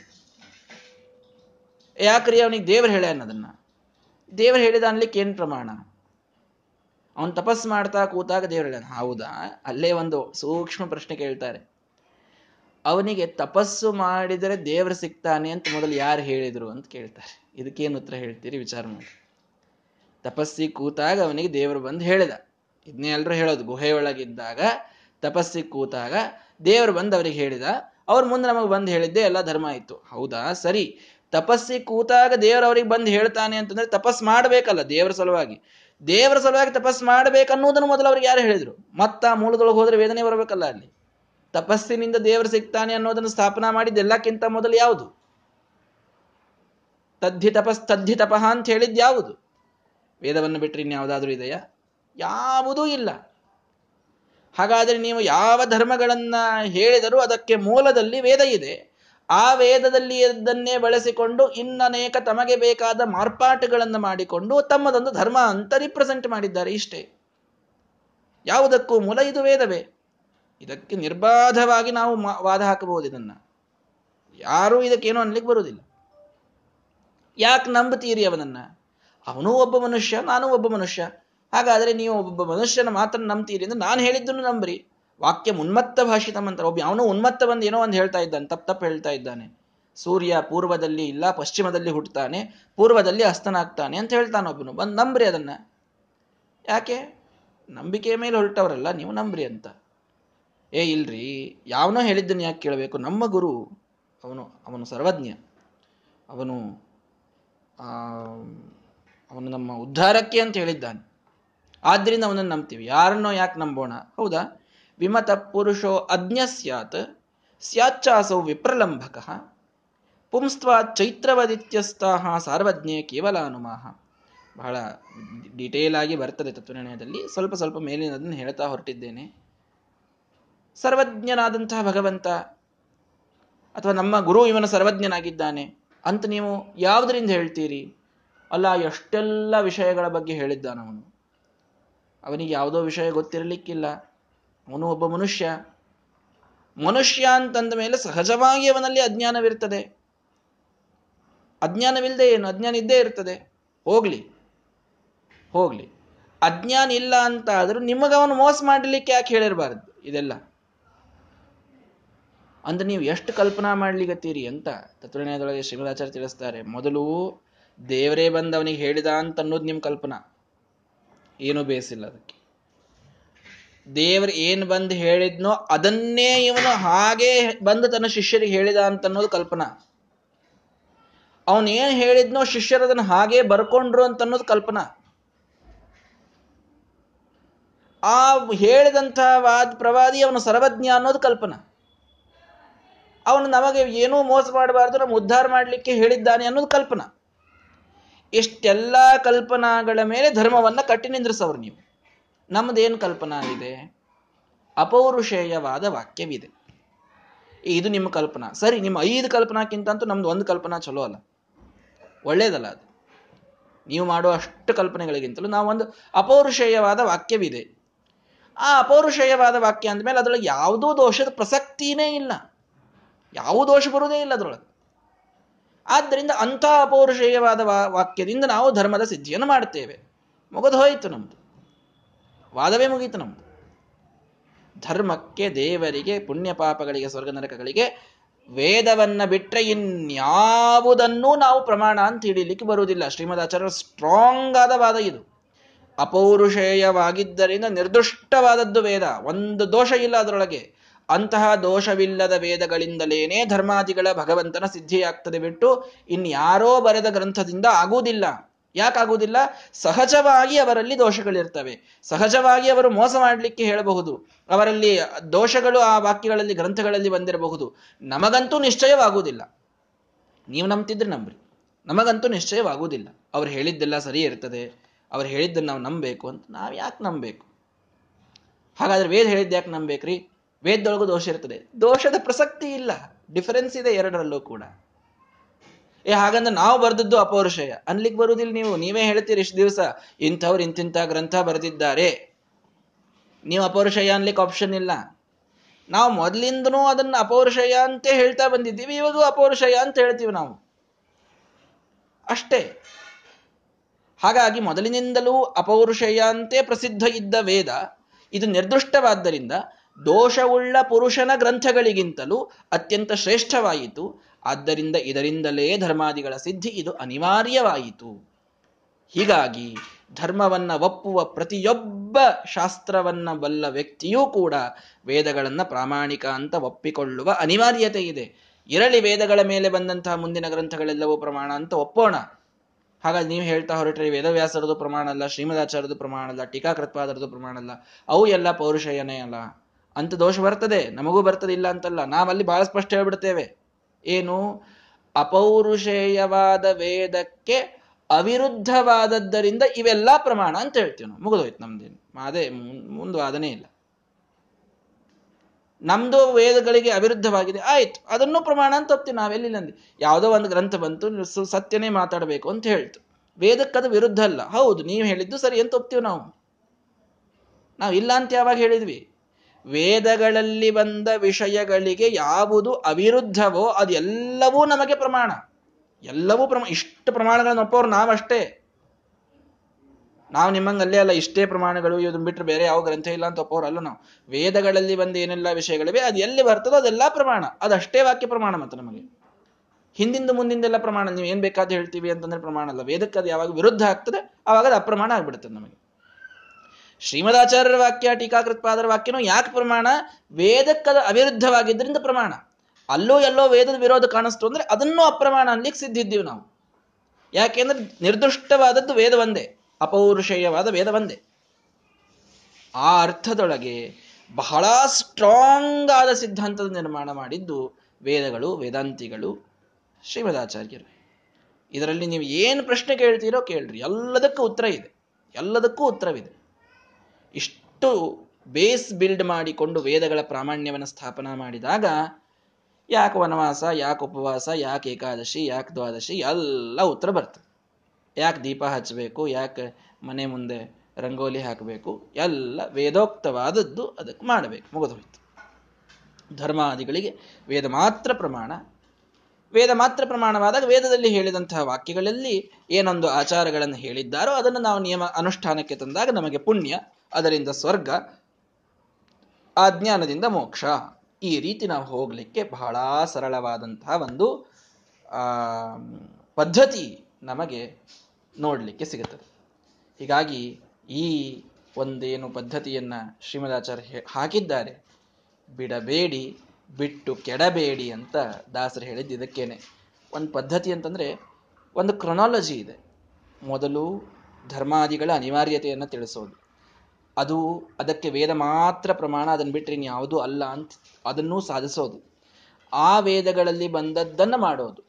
ಯಾಕ್ರಿ? ಅವನಿಗೆ ದೇವರು ಹೇಳ್ಯಾನ. ಅದನ್ನ ದೇವರು ಹೇಳಿದ ಅನ್ಲಿಕ್ಕೆ ಏನು ಪ್ರಮಾಣ? ಅವನು ತಪಸ್ ಮಾಡ್ತಾ ಕೂತಾಗ ದೇವ್ರು ಹೇಳ್ಯಾನ. ಹೌದಾ? ಅಲ್ಲೇ ಒಂದು ಸೂಕ್ಷ್ಮ ಪ್ರಶ್ನೆ ಕೇಳ್ತಾರೆ. ಅವನಿಗೆ ತಪಸ್ಸು ಮಾಡಿದರೆ ದೇವರು ಸಿಗ್ತಾನೆ ಅಂತ ಮೊದಲು ಯಾರು ಹೇಳಿದರು ಅಂತ ಕೇಳ್ತಾರೆ. ಇದಕ್ಕೇನು ಉತ್ತರ ಹೇಳ್ತೀರಿ? ವಿಚಾರ ಮಾಡಿ. ತಪಸ್ಸಿ ಕೂತಾಗ ಅವನಿಗೆ ದೇವರು ಬಂದು ಹೇಳಿದ. ಇದನ್ನೇ ಎಲ್ಲರೂ ಹೇಳೋದು. ಗುಹೆಯೊಳಗಿದ್ದಾಗ ತಪಸ್ಸಿ ಕೂತಾಗ ದೇವರು ಬಂದು ಅವರಿಗೆ ಹೇಳಿದ. ಅವ್ರ ಮುಂದೆ ನಮಗೆ ಬಂದು ಹೇಳಿದ್ದೆ ಎಲ್ಲ ಧರ್ಮ ಆಯಿತು. ಹೌದಾ? ಸರಿ. ತಪಸ್ಸಿ ಕೂತಾಗ ದೇವರು ಅವ್ರಿಗೆ ಬಂದು ಹೇಳ್ತಾನೆ ಅಂತಂದ್ರೆ ತಪಸ್ಸು ಮಾಡಬೇಕಲ್ಲ ದೇವರ ಸಲುವಾಗಿ. ದೇವರ ಸಲುವಾಗಿ ತಪಸ್ಸು ಮಾಡ್ಬೇಕನ್ನೋದನ್ನು ಮೊದಲು ಅವ್ರಿಗೆ ಯಾರು ಹೇಳಿದ್ರು? ಮತ್ತ ಮೂಲದೊಳಗೆ ಹೋದ್ರೆ ವೇದನೆ ಬರಬೇಕಲ್ಲ. ಅಲ್ಲಿ ತಪಸ್ಸಿನಿಂದ ದೇವರು ಸಿಗ್ತಾನೆ ಅನ್ನೋದನ್ನು ಸ್ಥಾಪನಾ ಮಾಡಿದ್ದೆಲ್ಲಕ್ಕಿಂತ ಮೊದಲು ಯಾವುದು? ತದ್ಧಿ ತಪಸ್ ತದ್ಧಿ ತಪಃ ಅಂತ ಹೇಳಿದ್ ಯಾವುದು? ವೇದವನ್ನು ಬಿಟ್ಟರೆ ಇನ್ಯಾವುದಾದ್ರೂ ಇದೆಯಾ? ಯಾವುದೂ ಇಲ್ಲ. ಹಾಗಾದರೆ ನೀವು ಯಾವ ಧರ್ಮಗಳನ್ನ ಹೇಳಿದರೂ ಅದಕ್ಕೆ ಮೂಲದಲ್ಲಿ ವೇದ ಇದೆ. ಆ ವೇದದಲ್ಲಿ ಇದನ್ನೇ ಬಳಸಿಕೊಂಡು ಇನ್ನನೇಕ ತಮಗೆ ಬೇಕಾದ ಮಾರ್ಪಾಟುಗಳನ್ನು ಮಾಡಿಕೊಂಡು ತಮ್ಮದೊಂದು ಧರ್ಮ ಅಂತ ರಿಪ್ರೆಸೆಂಟ್ ಮಾಡಿದ್ದಾರೆ. ಇಷ್ಟೇ. ಯಾವುದಕ್ಕೂ ಮೂಲ ಇದು ವೇದವೇ. ಇದಕ್ಕೆ ನಿರ್ಬಾಧವಾಗಿ ನಾವು ವಾದ ಹಾಕಬಹುದು. ಇದನ್ನ ಯಾರೂ ಇದಕ್ಕೇನೋ ಅನ್ಲಿಕ್ಕೆ ಬರುವುದಿಲ್ಲ. ಯಾಕೆ ನಂಬುತ್ತೀರಿ ಅವನನ್ನ? ಅವನೂ ಒಬ್ಬ ಮನುಷ್ಯ, ನಾನೂ ಒಬ್ಬ ಮನುಷ್ಯ. ಹಾಗಾದರೆ ನೀವು ಒಬ್ಬ ಮನುಷ್ಯನ ಮಾತ್ರ ನಂಬ್ತೀರಿ ಅಂದ್ರೆ ನಾನು ಹೇಳಿದ್ದನ್ನು ನಂಬ್ರಿ. ವಾಕ್ಯ ಉನ್ಮತ್ತ ಭಾಷಿತಂ ಅಂತಾರೆ. ಒಬ್ಬ ಅವನು ಉನ್ಮತ್ತ ಬಂದು ಏನೋ ಒಂದು ಹೇಳ್ತಾ ಇದ್ದಾನೆ, ತಪ್ಪು ತಪ್ಪು ಹೇಳ್ತಾ ಇದ್ದಾನೆ. ಸೂರ್ಯ ಪೂರ್ವದಲ್ಲಿ ಇಲ್ಲ, ಪಶ್ಚಿಮದಲ್ಲಿ ಹುಟ್ಟುತ್ತಾನೆ, ಪೂರ್ವದಲ್ಲಿ ಅಸ್ತನಾಗ್ತಾನೆ ಅಂತ ಹೇಳ್ತಾನೆ ಒಬ್ಬನು. ಬಂದು ನಂಬ್ರಿ ಅದನ್ನ. ಯಾಕೆ? ನಂಬಿಕೆಯ ಮೇಲೆ ಹೊರಟವರಲ್ಲ ನೀವು, ನಂಬ್ರಿ ಅಂತ. ಏ ಇಲ್ರಿ, ಯಾವನೋ ಹೇಳಿದ್ದನ್ನು ಯಾಕೆ ಕೇಳಬೇಕು? ನಮ್ಮ ಗುರು ಅವನು ಅವನು ಸರ್ವಜ್ಞ. ಅವನು ಅವನು ನಮ್ಮ ಉದ್ಧಾರಕ್ಕೆ ಅಂತ ಹೇಳಿದ್ದಾನೆ. ಆದ್ದರಿಂದ ಅವನನ್ನು ನಂಬ್ತೀವಿ. ಯಾರನ್ನೋ ಯಾಕೆ ನಂಬೋಣ? ಹೌದಾ? ವಿಮತ ಪುರುಷೋ ಅಜ್ಞ ಸ್ಯಾತ್ ಸ್ಯಾಚ್ಚಾಸೌ ವಿಪ್ರಲಂಭಕ ಪುಂಸ್ತ್ವಾ ಚೈತ್ರವದಿತ್ಯಸ್ತಾಹ ಸಾರ್ವಜ್ಞೆ ಕೇವಲ ಅನುಮಾಹ. ಬಹಳ ಡಿಟೇಲ್ ಆಗಿ ಬರ್ತದೆ ತತ್ವನಿರ್ಣಯದಲ್ಲಿ. ಸ್ವಲ್ಪ ಸ್ವಲ್ಪ ಮೇಲಿನದನ್ನು ಹೇಳ್ತಾ ಹೊರಟಿದ್ದೇನೆ. ಸರ್ವಜ್ಞನಾದಂತಹ ಭಗವಂತ ಅಥವಾ ನಮ್ಮ ಗುರು ಇವನ ಸರ್ವಜ್ಞನಾಗಿದ್ದಾನೆ ಅಂತ ನೀವು ಯಾವುದರಿಂದ ಹೇಳ್ತೀರಿ? ಅಲ್ಲ, ಎಷ್ಟೆಲ್ಲ ವಿಷಯಗಳ ಬಗ್ಗೆ ಹೇಳಿದ್ದಾನವನು. ಅವನಿಗೆ ಯಾವುದೋ ವಿಷಯ ಗೊತ್ತಿರಲಿಕ್ಕಿಲ್ಲ. ಅವನು ಒಬ್ಬ ಮನುಷ್ಯ. ಮನುಷ್ಯ ಅಂತಂದ ಮೇಲೆ ಸಹಜವಾಗಿ ಅವನಲ್ಲಿ ಅಜ್ಞಾನವಿರ್ತದೆ. ಅಜ್ಞಾನವಿಲ್ಲದೆ ಏನು? ಅಜ್ಞಾನ ಇದ್ದೇ ಇರ್ತದೆ. ಹೋಗ್ಲಿ ಹೋಗ್ಲಿ, ಅಜ್ಞಾನ ಇಲ್ಲ ಅಂತ ಆದರೂ ನಿಮಗವನು ಮೋಸ ಮಾಡಲಿಕ್ಕೆ ಯಾಕೆ ಹೇಳಿರಬಾರದು? ಇದೆಲ್ಲ ಅಂದ್ರೆ ನೀವು ಎಷ್ಟು ಕಲ್ಪನಾ ಮಾಡ್ಲಿಗತ್ತೀರಿ ಅಂತ ತತ್ವನಿರ್ಣಯದೊಳಗೆ ಶ್ರೀಮದಾಚಾರ್ಯ ತಿಳಿಸ್ತಾರೆ. ಮೊದಲು ದೇವರೇ ಬಂದು ಅವನಿಗೆ ಹೇಳಿದ ಅಂತ ಅನ್ನೋದು ನಿಮ್ಮ ಕಲ್ಪನಾ. ಏನೂ ಬೇಸಿಲ್ಲ ಅದಕ್ಕೆ. ದೇವರು ಏನು ಬಂದು ಹೇಳಿದ್ನೋ ಅದನ್ನೇ ಇವನು ಹಾಗೇ ಬಂದು ತನ್ನ ಶಿಷ್ಯರಿಗೆ ಹೇಳಿದ ಅಂತ ಅನ್ನೋದು ಕಲ್ಪನಾ. ಅವನೇನು ಹೇಳಿದ್ನೋ ಶಿಷ್ಯರು ಅದನ್ನು ಹಾಗೇ ಬರ್ಕೊಂಡ್ರು ಅಂತ ಅನ್ನೋದು ಕಲ್ಪನಾ. ಆ ಹೇಳಿದಂತಹ ವಾದ ಪ್ರವಾದಿ ಅವನು ಸರ್ವಜ್ಞ ಅನ್ನೋದು ಕಲ್ಪನಾ. ಅವನು ನಮಗೆ ಏನೂ ಮೋಸ ಮಾಡಬಾರ್ದು, ನಮ್ಮ ಉದ್ಧಾರ ಮಾಡಲಿಕ್ಕೆ ಹೇಳಿದ್ದಾನೆ ಅನ್ನೋದು ಕಲ್ಪನಾ. ಇಷ್ಟೆಲ್ಲ ಕಲ್ಪನಾಗಳ ಮೇಲೆ ಧರ್ಮವನ್ನು ಕಟ್ಟಿ ನಿಂದ್ರಿಸೋರು ನೀವು. ನಮ್ಮದೇನು ಕಲ್ಪನಾ ಇದೆ? ಅಪೌರುಷೇಯವಾದ ವಾಕ್ಯವಿದೆ. ಇದು ನಿಮ್ಮ ಕಲ್ಪನಾ. ಸರಿ, ನಿಮ್ಮ ಐದು ಕಲ್ಪನಾಕ್ಕಿಂತಂತೂ ನಮ್ದು ಒಂದು ಕಲ್ಪನಾ ಚಲೋ ಅಲ್ಲ, ಒಳ್ಳೇದಲ್ಲ ಅದು. ನೀವು ಮಾಡೋ ಅಷ್ಟು ಕಲ್ಪನೆಗಳಿಗಿಂತಲೂ ನಾವೊಂದು ಅಪೌರುಷೇಯವಾದ ವಾಕ್ಯವಿದೆ. ಆ ಅಪೌರುಷೇಯವಾದ ವಾಕ್ಯ ಅಂದಮೇಲೆ ಅದರೊಳಗೆ ಯಾವುದೋ ದೋಷದ ಪ್ರಸಕ್ತಿನೇ ಇಲ್ಲ, ಯಾವ ದೋಷ ಬರುವುದೇ ಇಲ್ಲ ಅದರೊಳಗೆ. ಆದ್ದರಿಂದ ಅಂಥ ಅಪೌರುಷೇಯವಾದ ವಾಕ್ಯದಿಂದ ನಾವು ಧರ್ಮದ ಸಿದ್ಧಿಯನ್ನು ಮಾಡ್ತೇವೆ. ಮುಗಿದು ಹೋಯಿತು ನಮ್ಮದು, ವಾದವೇ ಮುಗೀತು ನಮ್ಮದು. ಧರ್ಮಕ್ಕೆ, ದೇವರಿಗೆ, ಪುಣ್ಯ ಪಾಪಗಳಿಗೆ, ಸ್ವರ್ಗ ನರಕಗಳಿಗೆ ವೇದವನ್ನು ಬಿಟ್ಟರೆ ಇನ್ಯಾವುದನ್ನೂ ನಾವು ಪ್ರಮಾಣ ಅಂತ ಹಿಡೀಲಿಕ್ಕೆ ಬರುವುದಿಲ್ಲ. ಶ್ರೀಮದಾಚಾರ್ಯರ ಸ್ಟ್ರಾಂಗ್ ಆದ ವಾದ ಇದು. ಅಪೌರುಷೇಯವಾಗಿದ್ದರಿಂದ ನಿರ್ದುಷ್ಟವಾದದ್ದು ವೇದ, ಒಂದು ದೋಷ ಇಲ್ಲ ಅದರೊಳಗೆ. ಅಂತಹ ದೋಷವಿಲ್ಲದ ವೇದಗಳಿಂದಲೇನೆ ಧರ್ಮಾದಿಗಳ ಭಗವಂತನ ಸಿದ್ಧಿಯಾಗ್ತದೆ ಬಿಟ್ಟು ಇನ್ಯಾರೋ ಬರೆದ ಗ್ರಂಥದಿಂದ ಆಗುವುದಿಲ್ಲ. ಯಾಕಾಗುವುದಿಲ್ಲ? ಸಹಜವಾಗಿ ಅವರಲ್ಲಿ ದೋಷಗಳಿರ್ತವೆ, ಸಹಜವಾಗಿ ಅವರು ಮೋಸ ಮಾಡಲಿಕ್ಕೆ ಹೇಳಬಹುದು, ಅವರಲ್ಲಿ ದೋಷಗಳು ಆ ವಾಕ್ಯಗಳಲ್ಲಿ ಗ್ರಂಥಗಳಲ್ಲಿ ಬಂದಿರಬಹುದು. ನಮಗಂತೂ ನಿಶ್ಚಯವಾಗುವುದಿಲ್ಲ. ನೀವು ನಂಬ್ತಿದ್ರೆ ನಂಬ್ರಿ, ನಮಗಂತೂ ನಿಶ್ಚಯವಾಗುವುದಿಲ್ಲ. ಅವ್ರು ಹೇಳಿದ್ದೆಲ್ಲ ಸರಿ ಇರ್ತದೆ, ಅವ್ರು ಹೇಳಿದ್ದನ್ನು ನಾವು ನಂಬಬೇಕು ಅಂತ. ನಾವು ಯಾಕೆ ನಂಬಬೇಕು? ಹಾಗಾದ್ರೆ ವೇದ ಹೇಳಿದ್ದು ಯಾಕೆ ನಂಬೇಕ್ರಿ? ವೇದದೊಳಗೂ ದೋಷ ಇರ್ತದೆ, ದೋಷದ ಪ್ರಸಕ್ತಿ ಇಲ್ಲ, ಡಿಫರೆನ್ಸ್ ಇದೆ ಎರಡರಲ್ಲೂ ಕೂಡ. ಏ ಹಾಗಂದ್ರೆ ನಾವು ಬರೆದದ್ದು ಅಪೌರುಷೇಯ ಅನ್ಲಿಕ್ಕೆ ಬರುವುದಿಲ್ಲ. ನೀವು ನೀವೇ ಹೇಳ್ತೀರಿ ಇಷ್ಟು ದಿವಸ ಇಂಥವ್ರು ಇಂತಿಂಥ ಗ್ರಂಥ ಬರೆದಿದ್ದಾರೆ, ನೀವು ಅಪೌರುಷೇಯ ಅನ್ಲಿಕ್ಕೆ ಆಪ್ಷನ್ ಇಲ್ಲ. ನಾವು ಮೊದಲಿಂದನೂ ಅದನ್ನು ಅಪೌರುಷೇಯ ಅಂತೇ ಹೇಳ್ತಾ ಬಂದಿದ್ದೀವಿ, ಇವಾಗೂ ಅಪೌರುಷೇಯ ಅಂತ ಹೇಳ್ತೀವಿ ನಾವು ಅಷ್ಟೇ. ಹಾಗಾಗಿ ಮೊದಲಿನಿಂದಲೂ ಅಪೌರುಷೇಯ ಅಂತೇ ಪ್ರಸಿದ್ಧ ಇದ್ದ ವೇದ ಇದು ನಿರ್ದುಷ್ಟವಾದ್ದರಿಂದ ದೋಷವುಳ್ಳ ಪುರುಷನ ಗ್ರಂಥಗಳಿಗಿಂತಲೂ ಅತ್ಯಂತ ಶ್ರೇಷ್ಠವಾಯಿತು. ಆದ್ದರಿಂದ ಇದರಿಂದಲೇ ಧರ್ಮಾದಿಗಳ ಸಿದ್ಧಿ ಇದು ಅನಿವಾರ್ಯವಾಯಿತು. ಹೀಗಾಗಿ ಧರ್ಮವನ್ನು ಒಪ್ಪುವ ಪ್ರತಿಯೊಬ್ಬ ಶಾಸ್ತ್ರವನ್ನು ಬಲ್ಲ ವ್ಯಕ್ತಿಯೂ ಕೂಡ ವೇದಗಳನ್ನು ಪ್ರಾಮಾಣಿಕ ಅಂತ ಒಪ್ಪಿಕೊಳ್ಳುವ ಅನಿವಾರ್ಯತೆ ಇದೆ. ಇರಲಿ, ವೇದಗಳ ಮೇಲೆ ಬಂದಂತಹ ಮುಂದಿನ ಗ್ರಂಥಗಳೆಲ್ಲವೂ ಪ್ರಮಾಣ ಅಂತ ಒಪ್ಪೋಣ. ಹಾಗಾಗಿ ನೀವು ಹೇಳ್ತಾ ಹೊರಟ್ರೆ ವೇದವ್ಯಾಸರದು ಪ್ರಮಾಣ ಅಲ್ಲ, ಶ್ರೀಮದಾಚಾರ್ಯರದು ಪ್ರಮಾಣ ಅಲ್ಲ, ಟೀಕಾಕೃತ್ಪಾದರದು ಪ್ರಮಾಣ ಅಲ್ಲ, ಅವು ಎಲ್ಲ ಪೌರುಷೇಯನೇ ಅಲ್ಲ ಅಂತ ದೋಷ ಬರ್ತದೆ. ನಮಗೂ ಬರ್ತದೆ, ಇಲ್ಲ ಅಂತಲ್ಲ. ನಾವಲ್ಲಿ ಬಹಳ ಸ್ಪಷ್ಟ ಹೇಳ್ಬಿಡ್ತೇವೆ. ಏನು? ಅಪೌರುಷೇಯವಾದ ವೇದಕ್ಕೆ ಅವಿರುದ್ಧವಾದದ್ದರಿಂದ ಇವೆಲ್ಲ ಪ್ರಮಾಣ ಅಂತ ಹೇಳ್ತೀವಿ ನಾವು. ಮುಗಿದೋಯ್ತು ನಮ್ದೇನು, ಅದೇ ಮುಂದುವಾದನೇ ಇಲ್ಲ. ನಮ್ದು ವೇದಗಳಿಗೆ ಅವಿರುದ್ಧವಾಗಿದೆ, ಆಯ್ತು, ಅದನ್ನು ಪ್ರಮಾಣ ಅಂತ ಒಪ್ತೀವಿ ನಾವೆಲ್ಲಿ. ನಂದು ಯಾವುದೋ ಒಂದು ಗ್ರಂಥ ಬಂತು, ಸತ್ಯನೇ ಮಾತಾಡಬೇಕು ಅಂತ ಹೇಳ್ತು, ವೇದಕ್ಕದು ವಿರುದ್ಧ ಅಲ್ಲ, ಹೌದು ನೀವು ಹೇಳಿದ್ದು ಸರಿ ಅಂತ ಒಪ್ತೀವಿ ನಾವು. ನಾವು ಇಲ್ಲ ಅಂತ ಯಾವಾಗ ಹೇಳಿದ್ವಿ? ವೇದಗಳಲ್ಲಿ ಬಂದ ವಿಷಯಗಳಿಗೆ ಯಾವುದು ಅವಿರುದ್ಧವೋ ಅದೆಲ್ಲವೂ ನಮಗೆ ಪ್ರಮಾಣ, ಎಲ್ಲವೂ ಪ್ರಮಾಣ. ಇಷ್ಟು ಪ್ರಮಾಣಗಳನ್ನು ಒಪ್ಪೋರು ನಾವಷ್ಟೇ, ನಾವು ನಿಮ್ಮಂಗಲ್ಲೇ ಅಲ್ಲ. ಇಷ್ಟೇ ಪ್ರಮಾಣಗಳು ಇದನ್ನು ಬಿಟ್ಟರೆ ಬೇರೆ ಯಾವ ಗ್ರಂಥ ಇಲ್ಲ ಅಂತ ಒಪ್ಪೋರಲ್ಲ ನಾವು. ವೇದಗಳಲ್ಲಿ ಬಂದು ಏನೆಲ್ಲ ವಿಷಯಗಳಿವೆ ಅದು ಎಲ್ಲಿ ಬರ್ತದೋ ಅದೆಲ್ಲ ಪ್ರಮಾಣ, ಅದಷ್ಟೇ ವಾಕ್ಯ ಪ್ರಮಾಣ. ಮತ್ತು ನಮಗೆ ಹಿಂದಿಂದ ಮುಂದಿಂದೆಲ್ಲ ಪ್ರಮಾಣ, ನೀವು ಏನು ಬೇಕಾದ್ರೂ ಹೇಳ್ತೀವಿ ಅಂತಂದ್ರೆ ಪ್ರಮಾಣ ಅಲ್ಲ. ವೇದಕ್ಕೆ ಅದು ಯಾವಾಗ ವಿರುದ್ಧ ಆಗ್ತದೆ ಆವಾಗ ಅದು ಅಪ್ರಮಾಣ ಆಗ್ಬಿಡ್ತದೆ ನಮಗೆ. ಶ್ರೀಮದಾಚಾರ್ಯರ ವಾಕ್ಯ, ಟೀಕಾಕೃತ್ಪಾದರ ವಾಕ್ಯನೂ ಯಾಕೆ ಪ್ರಮಾಣ? ವೇದಕ್ಕದ ಅವಿರುದ್ಧವಾಗಿದ್ದರಿಂದ ಪ್ರಮಾಣ. ಅಲ್ಲೂ ಎಲ್ಲೋ ವೇದದ ವಿರೋಧ ಕಾಣಿಸ್ತು ಅಂದ್ರೆ ಅದನ್ನೂ ಅಪ್ರಮಾಣ ಅನ್ಲಿಕ್ಕೆ ಸಿದ್ಧಿದ್ದೀವಿ ನಾವು. ಯಾಕೆಂದ್ರೆ ನಿರ್ದುಷ್ಟವಾದದ್ದು ವೇದ ಒಂದೇ, ಅಪೌರುಷೇಯವಾದ ವೇದ ಒಂದೇ. ಆ ಅರ್ಥದೊಳಗೆ ಬಹಳ ಸ್ಟ್ರಾಂಗ್ ಆದ ಸಿದ್ಧಾಂತದ ನಿರ್ಮಾಣ ಮಾಡಿದ್ದು ವೇದಗಳು, ವೇದಾಂತಿಗಳು, ಶ್ರೀಮದಾಚಾರ್ಯರು. ಇದರಲ್ಲಿ ನೀವು ಏನು ಪ್ರಶ್ನೆ ಕೇಳ್ತೀರೋ ಕೇಳ್ರಿ, ಎಲ್ಲದಕ್ಕೂ ಉತ್ತರ ಇದೆ, ಎಲ್ಲದಕ್ಕೂ ಉತ್ತರವಿದೆ. ಇಷ್ಟು ಬೇಸ್ ಬಿಲ್ಡ್ ಮಾಡಿಕೊಂಡು ವೇದಗಳ ಪ್ರಾಮಾಣ್ಯವನ್ನು ಸ್ಥಾಪನಾ ಮಾಡಿದಾಗ ಯಾಕೆ ವನವಾಸ, ಯಾಕೆ ಉಪವಾಸ, ಯಾಕೆ ಏಕಾದಶಿ, ಯಾಕೆ ದ್ವಾದಶಿ, ಎಲ್ಲ ಉತ್ತರ ಬರ್ತದೆ. ಯಾಕೆ ದೀಪ ಹಚ್ಚಬೇಕು, ಯಾಕೆ ಮನೆ ಮುಂದೆ ರಂಗೋಲಿ ಹಾಕಬೇಕು, ಎಲ್ಲ ವೇದೋಕ್ತವಾದದ್ದು ಅದಕ್ಕೆ ಮಾಡಬೇಕು. ಮುಗಿದೋಯ್ತು. ಧರ್ಮಾದಿಗಳಿಗೆ ವೇದ ಮಾತ್ರ ಪ್ರಮಾಣ. ವೇದ ಮಾತ್ರ ಪ್ರಮಾಣವಾದಾಗ ವೇದದಲ್ಲಿ ಹೇಳಿದಂತಹ ವಾಕ್ಯಗಳಲ್ಲಿ ಏನೊಂದು ಆಚಾರಗಳನ್ನು ಹೇಳಿದ್ದಾರೋ ಅದನ್ನು ನಾವು ನಿಯಮ ಅನುಷ್ಠಾನಕ್ಕೆ ತಂದಾಗ ನಮಗೆ ಪುಣ್ಯ, ಅದರಿಂದ ಸ್ವರ್ಗ, ಆ ಜ್ಞಾನದಿಂದ ಮೋಕ್ಷ. ಈ ರೀತಿ ನಾವು ಹೋಗಲಿಕ್ಕೆ ಬಹಳ ಸರಳವಾದಂತಹ ಒಂದು ಪದ್ಧತಿ ನಮಗೆ ನೋಡಲಿಕ್ಕೆ ಸಿಗುತ್ತದೆ. ಹೀಗಾಗಿ ಈ ಒಂದೇನು ಪದ್ಧತಿಯನ್ನು ಶ್ರೀಮದಾಚಾರ್ಯ ಹಾಕಿದ್ದಾರೆ, ಬಿಡಬೇಡಿ, ಬಿಟ್ಟು ಕೆಡಬೇಡಿ ಅಂತ ದಾಸರು ಹೇಳಿದ್ದು ಇದಕ್ಕೇನೆ. ಒಂದು ಪದ್ಧತಿ ಅಂತಂದರೆ ಒಂದು ಕ್ರೊನಾಲಜಿ ಇದೆ. ಮೊದಲು ಧರ್ಮಾದಿಗಳ ಅನಿವಾರ್ಯತೆಯನ್ನು ತಿಳಿಸೋದು, ಅದು ಅದಕ್ಕೆ ವೇದ ಮಾತ್ರ ಪ್ರಮಾಣ, ಅದನ್ನು ಬಿಟ್ಟರೆ ಇನ್ಯಾವುದೂ ಅಲ್ಲ ಅಂತ ಅದನ್ನು ಸಾಧಿಸೋದು. ಆ ವೇದಗಳಲ್ಲಿ ಬಂದದ್ದನ್ನು ಮಾಡೋದು,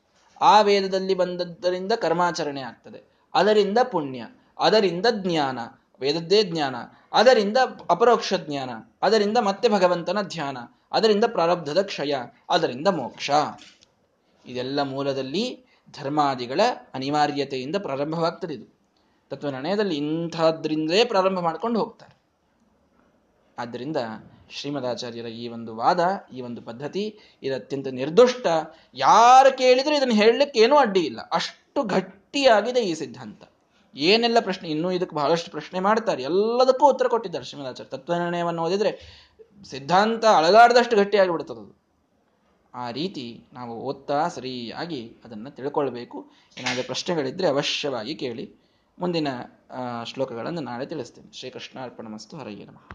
ಆ ವೇದದಲ್ಲಿ ಬಂದದ್ದರಿಂದ ಕರ್ಮಾಚರಣೆ ಆಗ್ತದೆ, ಅದರಿಂದ ಪುಣ್ಯ, ಅದರಿಂದ ಜ್ಞಾನ, ವೇದದ್ದೇ ಜ್ಞಾನ, ಅದರಿಂದ ಅಪರೋಕ್ಷ ಜ್ಞಾನ, ಅದರಿಂದ ಮತ್ತೆ ಭಗವಂತನ ಧ್ಯಾನ, ಅದರಿಂದ ಪ್ರಾರಬ್ಧದ ಕ್ಷಯ, ಅದರಿಂದ ಮೋಕ್ಷ. ಇದೆಲ್ಲ ಮೂಲದಲ್ಲಿ ಧರ್ಮಾದಿಗಳ ಅನಿವಾರ್ಯತೆಯಿಂದ ಪ್ರಾರಂಭವಾಗ್ತದೆ. ಇದು ತತ್ವನಿರ್ಣಯದಲ್ಲಿ ಇಂಥದ್ರಿಂದಲೇ ಪ್ರಾರಂಭ ಮಾಡ್ಕೊಂಡು ಹೋಗ್ತಾರೆ. ಆದ್ದರಿಂದ ಶ್ರೀಮದಾಚಾರ್ಯರ ಈ ಒಂದು ವಾದ, ಈ ಒಂದು ಪದ್ಧತಿ ಇದು ಅತ್ಯಂತ ನಿರ್ದುಷ್ಟ. ಯಾರು ಕೇಳಿದರೂ ಇದನ್ನು ಹೇಳಲಿಕ್ಕೆ ಏನೂ ಅಡ್ಡಿ ಇಲ್ಲ. ಅಷ್ಟು ಗಟ್ಟಿಯಾಗಿದೆ ಈ ಸಿದ್ಧಾಂತ. ಏನೆಲ್ಲ ಪ್ರಶ್ನೆ, ಇನ್ನೂ ಇದಕ್ಕೆ ಬಹಳಷ್ಟು ಪ್ರಶ್ನೆ ಮಾಡ್ತಾರೆ, ಎಲ್ಲದಕ್ಕೂ ಉತ್ತರ ಕೊಟ್ಟಿದ್ದಾರೆ ಶ್ರೀಮದಾಚಾರ್ಯ. ತತ್ವನಿರ್ಣಯವನ್ನು ಓದಿದರೆ ಸಿದ್ಧಾಂತ ಅಳಗಾಡದಷ್ಟು ಗಟ್ಟಿಯಾಗಿ ಬಿಡ್ತದದು. ಆ ರೀತಿ ನಾವು ಓದ್ತಾ ಸರಿಯಾಗಿ ಅದನ್ನು ತಿಳ್ಕೊಳ್ಬೇಕು. ಏನಾದರೂ ಪ್ರಶ್ನೆಗಳಿದ್ದರೆ ಅವಶ್ಯವಾಗಿ ಕೇಳಿ. ಮುಂದಿನ ಶ್ಲೋಕಗಳನ್ನು ನಾಳೆ ತಿಳಿಸ್ತೇನೆ. ಶ್ರೀಕೃಷ್ಣಾರ್ಪಣಮಸ್ತು. ಹರಯೇ ನಮಃ.